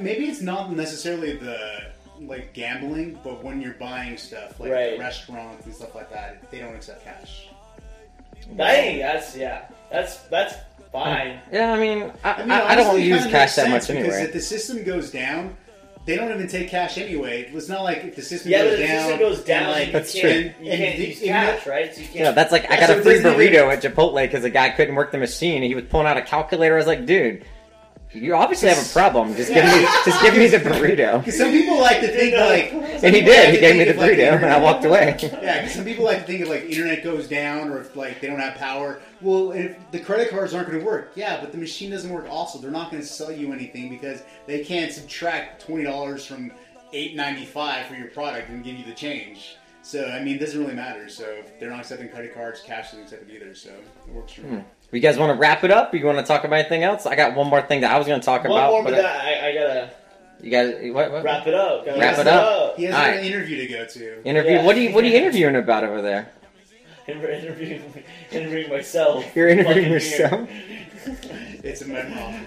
Maybe it's not necessarily the gambling, but when you're buying stuff at restaurants and stuff like that, they don't accept cash. Dang, that's fine. Yeah, I don't use cash that much anyway. Because if the system goes down, they don't even take cash anyway. It's not like if the system goes down. Yeah, the system goes down. That's true. You can't use cash, right? So you can't. That's I got a free burrito at Chipotle because the guy couldn't work the machine. And he was pulling out a calculator. I was like, dude, you obviously have a problem. Just give me the burrito. Because some people like to think and he did. He gave me the burrito, and I walked away. Yeah, because some people like to think of internet goes down, or if they don't have power. Well, if the credit cards aren't going to work. Yeah, but the machine doesn't work also. They're not going to sell you anything because they can't subtract $20 from $8.95 for your product and give you the change. So, it doesn't really matter. So, if they're not accepting credit cards, cash isn't accepted either. So, it works for me. You guys want to wrap it up? You want to talk about anything else? I got one more thing that I was going to talk about. One more, but I got to... You guys, what? Wrap it up. Wrap it up. He has an interview to go to. Interview? Yeah. What are you interviewing about over there? Interviewing myself. You're interviewing yourself? It's a memoir.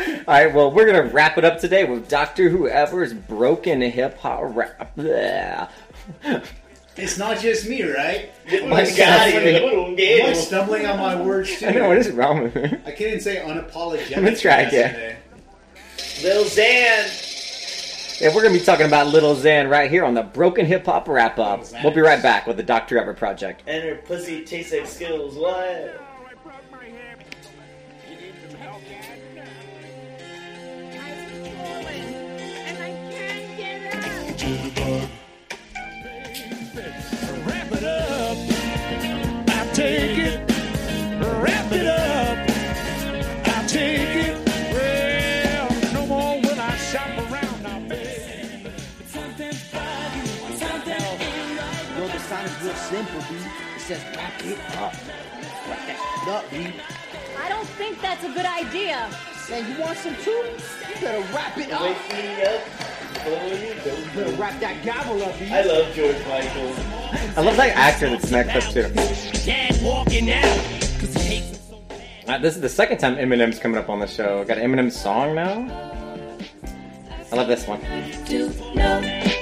All right, well, we're going to wrap it up today with Dr. Whoever's broken hip-hop rap. Blah. It's not just me, right? I'm stumbling on my words, too. I know, what is wrong with me? I couldn't say unapologetic. I'm going to try again. Lil Xan. Yeah, we're going to be talking about Lil Xan right here on the Broken Hip Hop Wrap Up. We'll be right back with the Dr. Ever Project. And her pussy tastes like Skittles. What? Wrap it up, I take it. Wrap it up, I take it. Well, no more will I shop around now, baby. Something's foggy, something ain't right. Well, the sign is real simple, B. It says wrap it up. Wrap that up, B. I don't think that's a good idea. Man, you want some tools? You better wrap it up. Wake me up. Better wrap that gobble up, I love George Michael. I love that actor that's next up to him. This is the second time Eminem's coming up on the show. Got an Eminem song now? I love this one. What is that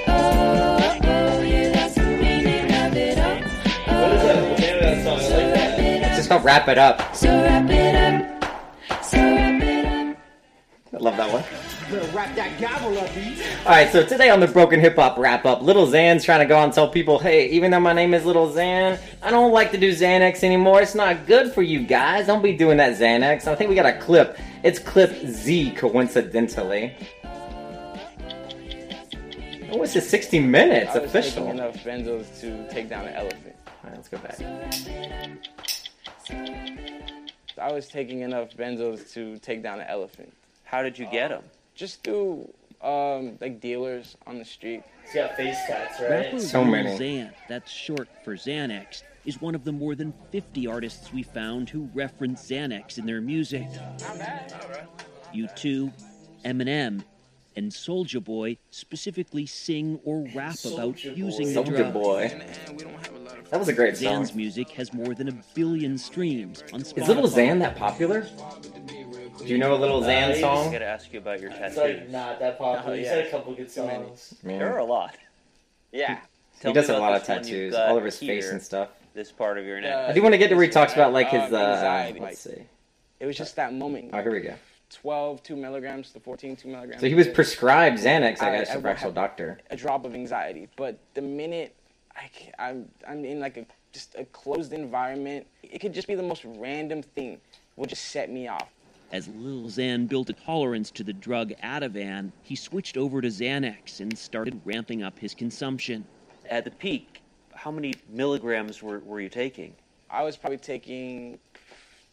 song? I like that. It's just called Wrap It Up. So wrap it up. So wrap it up. I love that one. Wrap that gavel up, please. All right, so today on the Broken Hip Hop Wrap Up, Lil Xan's trying to go out and tell people, hey, even though my name is Lil Xan, I don't like to do Xanax anymore. It's not good for you guys. Don't be doing that Xanax. I think we got a clip. It's clip Z, coincidentally. Oh, it's just 60 minutes I was official. Enough benzos to take down an elephant. All right, let's go back. I was taking enough benzos to take down an elephant. How did you get them? Just through, like, dealers on the street. He's got face tats, right? So many. Xan, that's short for Xanax, is one of the more than 50 artists we found who reference Xanax in their music. Not bad. U2, Eminem, and Soulja Boy specifically sing or rap about using the drug. Soulja Boy. That was a great song. Xan's music has more than 1 billion streams on Spotify. Is Lil Xan that popular? Do you know a Lil Xan song? I was going to ask you about your tattoos. Like not that popular. No, yeah. You said a couple good songs. There are a lot. Yeah. He does have a lot of tattoos all over his face and stuff. This part of your neck. I do want to get to where he talks about like his, let's see. It was just that moment. Oh, here we go. 12, 2 milligrams to 14, 2 milligrams. So he was prescribed Xanax, I guess, from an actual doctor. A drop of anxiety. But the minute I'm in like a closed environment, it could just be the most random thing will just set me off. As Lil Xan built a tolerance to the drug Ativan, he switched over to Xanax and started ramping up his consumption. At the peak, how many milligrams were you taking? I was probably taking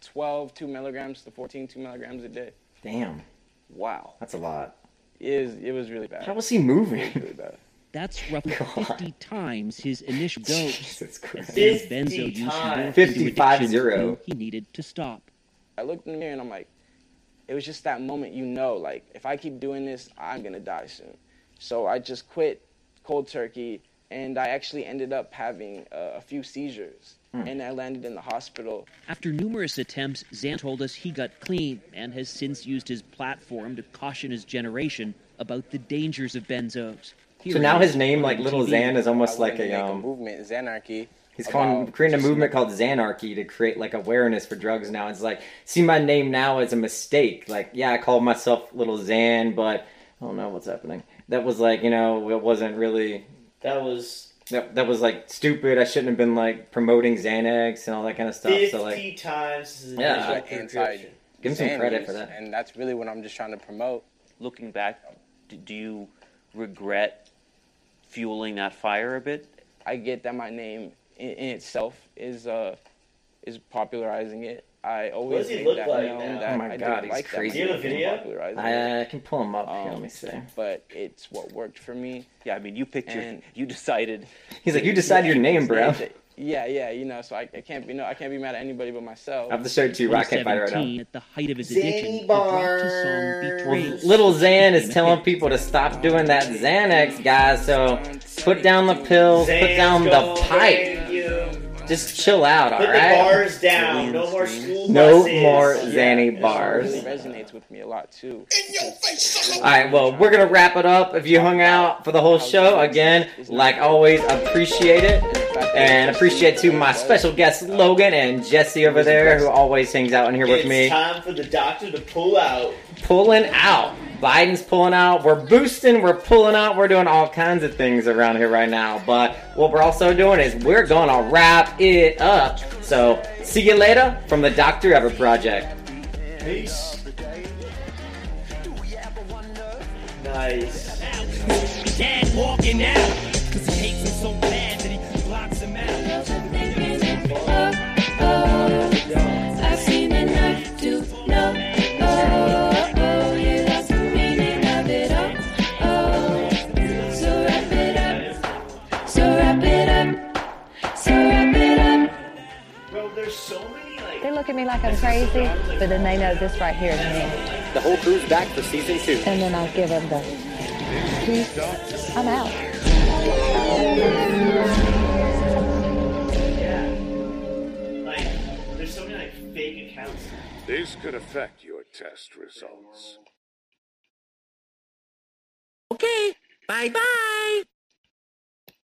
12, 2 milligrams to 14, 2 milligrams a day. Damn. Wow. That's a lot. It was really bad. How was he moving? It was really bad. That's roughly 50 times his initial dose. Jesus Christ. 50 times. 55-0. He needed to stop. I looked in the mirror and I'm like, it was just that moment, you know, like, if I keep doing this, I'm going to die soon. So I just quit cold turkey, and I actually ended up having a few seizures, and I landed in the hospital. After numerous attempts, Xan told us he got clean and has since used his platform to caution his generation about the dangers of benzos. So now his name, like Lil Xan, is almost like a movement, Xanarchy. He's creating a movement called Xanarchy to create, like, awareness for drugs now. It's like, see, my name now is a mistake. Like, yeah, I called myself Lil Xan, but I don't know what's happening. That was, like, you know, it wasn't really... That was, like, stupid. I shouldn't have been, like, promoting Xanax and all that kind of stuff. 50 so, like, times. Yeah, give him some credit for that. And that's really what I'm just trying to promote. Looking back, do you regret fueling that fire a bit? I get that my name... in itself is popularizing it. I always think that like now? That oh my I god, he's like crazy. Do you have a video? I can pull him up. Here, let me see. But it's what worked for me. Yeah, I mean, you picked you decided. He's like, you decided your name, bro. Yeah, you know. So I can't be mad at anybody but myself. I have to show it to you. I can't fight right now. At the height of his addiction, Lil Xan is telling people to stop doing that Xanax, guys. So put down the pills, put down the pipe. Just chill out, all right? Put the bars down. No more school buses. No more Zanny bars. It really resonates with me a lot, too. In your face! All right, well, we're going to wrap it up. If you hung out for the whole show, again, like always, appreciate it. And appreciate, too, my special guests, Logan and Jesse over there, who always hangs out in here with me. It's time for the doctor to pull out. Pulling out. Biden's pulling out. We're boosting. We're pulling out. We're doing all kinds of things around here right now. But what we're also doing is we're going to wrap it up. So see you later from the Dr. Ever Project. Peace. Nice. Dad walking out. Because he hates him so bad that he blocks him out. I've seen enough to know. They look at me like I'm crazy, but then they know this right here is me. The whole crew's back for season 2. And then I'll give them the... I'm out. Yeah. Like, there's so many, like, fake accounts. These could affect your test results. Okay, bye-bye.